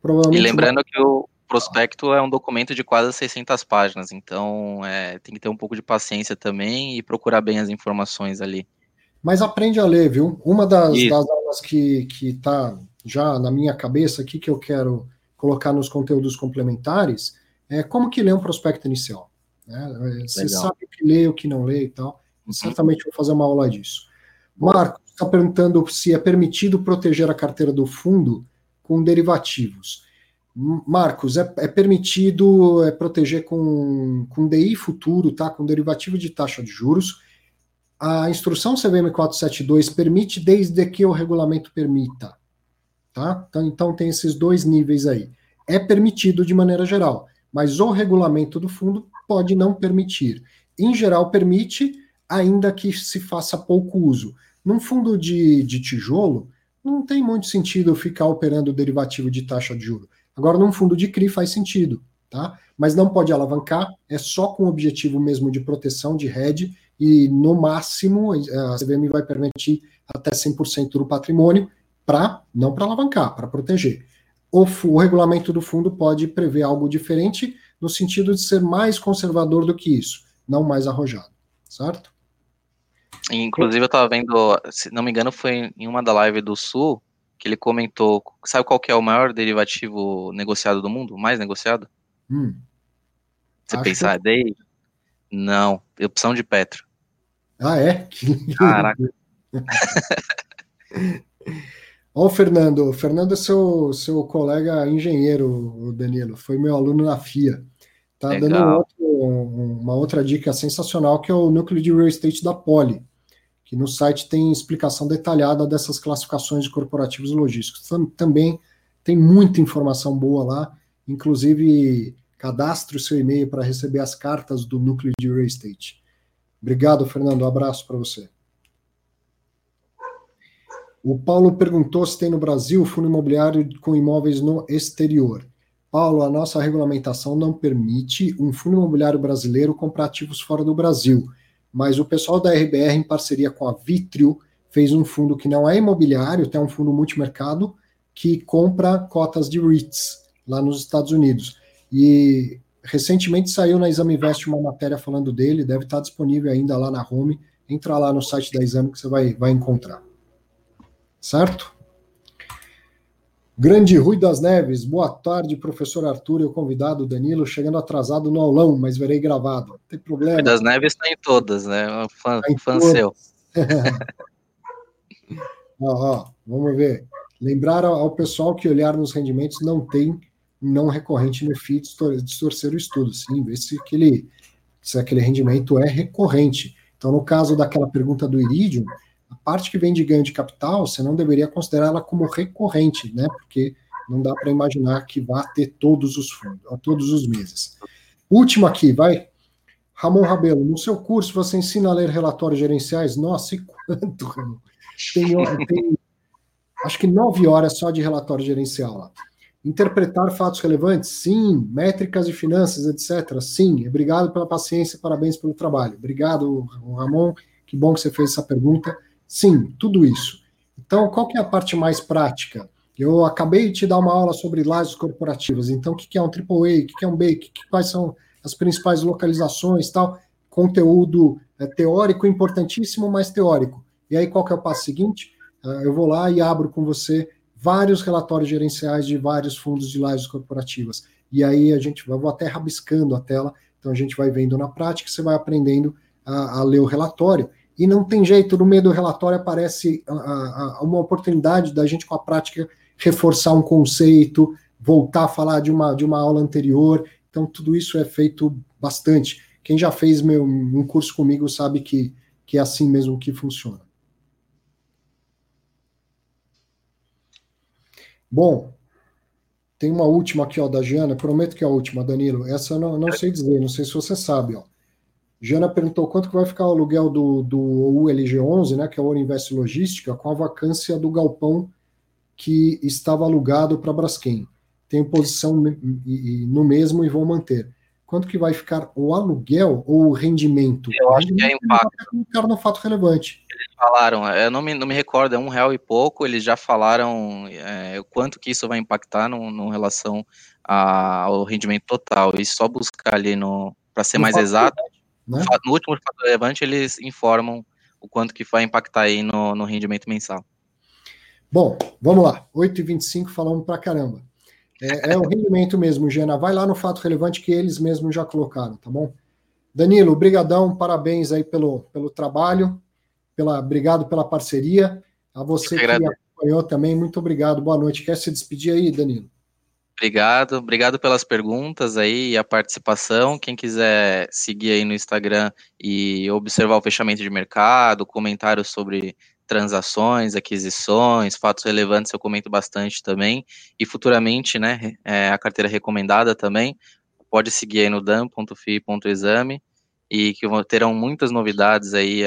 Provavelmente... E lembrando que o prospecto é um documento de quase seiscentas páginas, então é, tem que ter um pouco de paciência também e procurar bem as informações ali. Mas aprende a ler, viu? Uma das, das aulas que está já na minha cabeça aqui, que eu quero colocar nos conteúdos complementares, é como que lê um prospecto inicial. Né? Você Legal. Sabe o que lê, o que não lê e tal. Uhum. Certamente vou fazer uma aula disso. Marcos está perguntando se é permitido proteger a carteira do fundo com derivativos. Marcos, é, é permitido é, proteger com, com D I futuro, tá? Com derivativo de taxa de juros. A instrução C V M quatrocentos e setenta e dois permite desde que o regulamento permita. Tá? Então, então tem esses dois níveis aí. É permitido de maneira geral, mas o regulamento do fundo pode não permitir. Em geral, permite, ainda que se faça pouco uso. Num fundo de, de tijolo, não tem muito sentido ficar operando derivativo de taxa de juros. Agora, num fundo de C R I faz sentido, tá? Mas não pode alavancar, é só com o objetivo mesmo de proteção de hedge, e no máximo a C V M vai permitir até cem por cento do patrimônio, pra, não para alavancar, para proteger. O, o regulamento do fundo pode prever algo diferente, no sentido de ser mais conservador do que isso, não mais arrojado, certo? Inclusive, eu estava vendo, se não me engano, foi em uma da live do Sul, que ele comentou, sabe qual que é o maior derivativo negociado do mundo? Mais negociado? Hum. Você pensar, que... daí? Não, opção de Petro. Ah, é? Caraca. Olha o Fernando. O Fernando é seu, seu colega engenheiro, o Danilo. Foi meu aluno na F I A. Tá Legal. Dando outro, uma outra dica sensacional, que é o núcleo de real estate da Poli, que no site tem explicação detalhada dessas classificações de corporativos logísticos. Também tem muita informação boa lá, inclusive cadastre o seu e-mail para receber as cartas do núcleo de real estate. Obrigado, Fernando, um abraço para você. O Paulo perguntou se tem no Brasil fundo imobiliário com imóveis no exterior. Paulo, a nossa regulamentação não permite um fundo imobiliário brasileiro comprar ativos fora do Brasil, mas o pessoal da R B R, em parceria com a Vitrio, fez um fundo que não é imobiliário, tem um fundo multimercado, que compra cotas de REITs lá nos Estados Unidos. E recentemente saiu na Exame Invest uma matéria falando dele, deve estar disponível ainda lá na home. Entra lá no site da Exame que você vai, vai encontrar. Certo? Grande Rui das Neves, boa tarde, professor Arthur e o convidado Danilo, chegando atrasado no aulão, mas verei gravado. Não tem problema. Rui das Neves está em todas, né? Um fã, tá em fã todas. Seu. ó, ó, vamos ver. Lembrar ao pessoal que olhar nos rendimentos não tem não recorrente no F I I, distorcer o estudo. Sim, ver se aquele, se aquele rendimento é recorrente. Então, no caso daquela pergunta do Iridium, a parte que vem de ganho de capital, você não deveria considerar ela como recorrente, né? Porque não dá para imaginar que vá ter todos os fundos, todos os meses. Último aqui, vai. Ramon Rabelo, no seu curso você ensina a ler relatórios gerenciais? Nossa, e quanto, Ramon? Tem, tem acho que nove horas só de relatório gerencial lá. Interpretar fatos relevantes? Sim. Métricas e finanças, etcétera. Sim. Obrigado pela paciência, parabéns pelo trabalho. Obrigado, Ramon. Que bom que você fez essa pergunta. Sim, tudo isso. Então, qual que é a parte mais prática? Eu acabei de te dar uma aula sobre lajes corporativas. Então, o que é um triplo A, o que é um B, quais são as principais localizações, tal. Conteúdo teórico, importantíssimo, mas teórico. E aí, qual que é o passo seguinte? Eu vou lá e abro com você vários relatórios gerenciais de vários fundos de lajes corporativas. E aí, a gente vai, vou até rabiscando a tela. Então, a gente vai vendo na prática, você vai aprendendo a, a ler o relatório. E não tem jeito, no meio do relatório aparece a, a, a uma oportunidade da gente, com a prática, reforçar um conceito, voltar a falar de uma, de uma aula anterior. Então, tudo isso é feito bastante. Quem já fez meu, um curso comigo sabe que, que é assim mesmo que funciona. Bom, tem uma última aqui, ó, da Giana. Prometo que é a última, Danilo. Essa eu não, não sei dizer, não sei se você sabe, ó. Jana perguntou quanto que vai ficar o aluguel do, do U L G onze, né, que é o Ouro Invest Logística, com a vacância do galpão que estava alugado para Braskem. Tenho posição no mesmo e vou manter. Quanto que vai ficar o aluguel ou o rendimento? Eu acho que é impacto. Ficar no fato relevante. Eles falaram, eu não me, não me recordo, é um real e pouco, eles já falaram é, o quanto que isso vai impactar no, no relação a, ao rendimento total. E só buscar ali, para ser no mais exato... Relevante. Né? No último fato relevante, eles informam o quanto que vai impactar aí no, no rendimento mensal. Bom, vamos lá. oito e vinte e cinco, falamos pra caramba. É, é o rendimento mesmo, Gena. Vai lá no fato relevante que eles mesmos já colocaram, tá bom? Danilo, brigadão, parabéns aí pelo, pelo trabalho, pela, obrigado pela parceria. A você que acompanhou também, muito obrigado, boa noite. Quer se despedir aí, Danilo? Obrigado, obrigado pelas perguntas aí e a participação. Quem quiser seguir aí no Instagram e observar o fechamento de mercado, comentários sobre transações, aquisições, fatos relevantes, eu comento bastante também. E futuramente, né, é, a carteira recomendada também, pode seguir aí no dan ponto f i ponto exame e que terão muitas novidades aí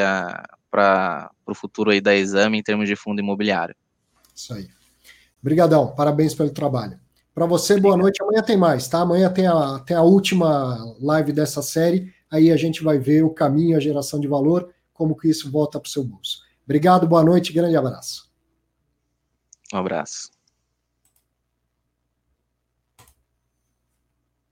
para o futuro aí da Exame em termos de fundo imobiliário. Isso aí. Obrigadão, parabéns pelo trabalho. Para você, boa noite. Amanhã tem mais, tá? Amanhã tem a, tem a última live dessa série. Aí a gente vai ver o caminho, a geração de valor, como que isso volta para o seu bolso. Obrigado, boa noite, grande abraço. Um abraço.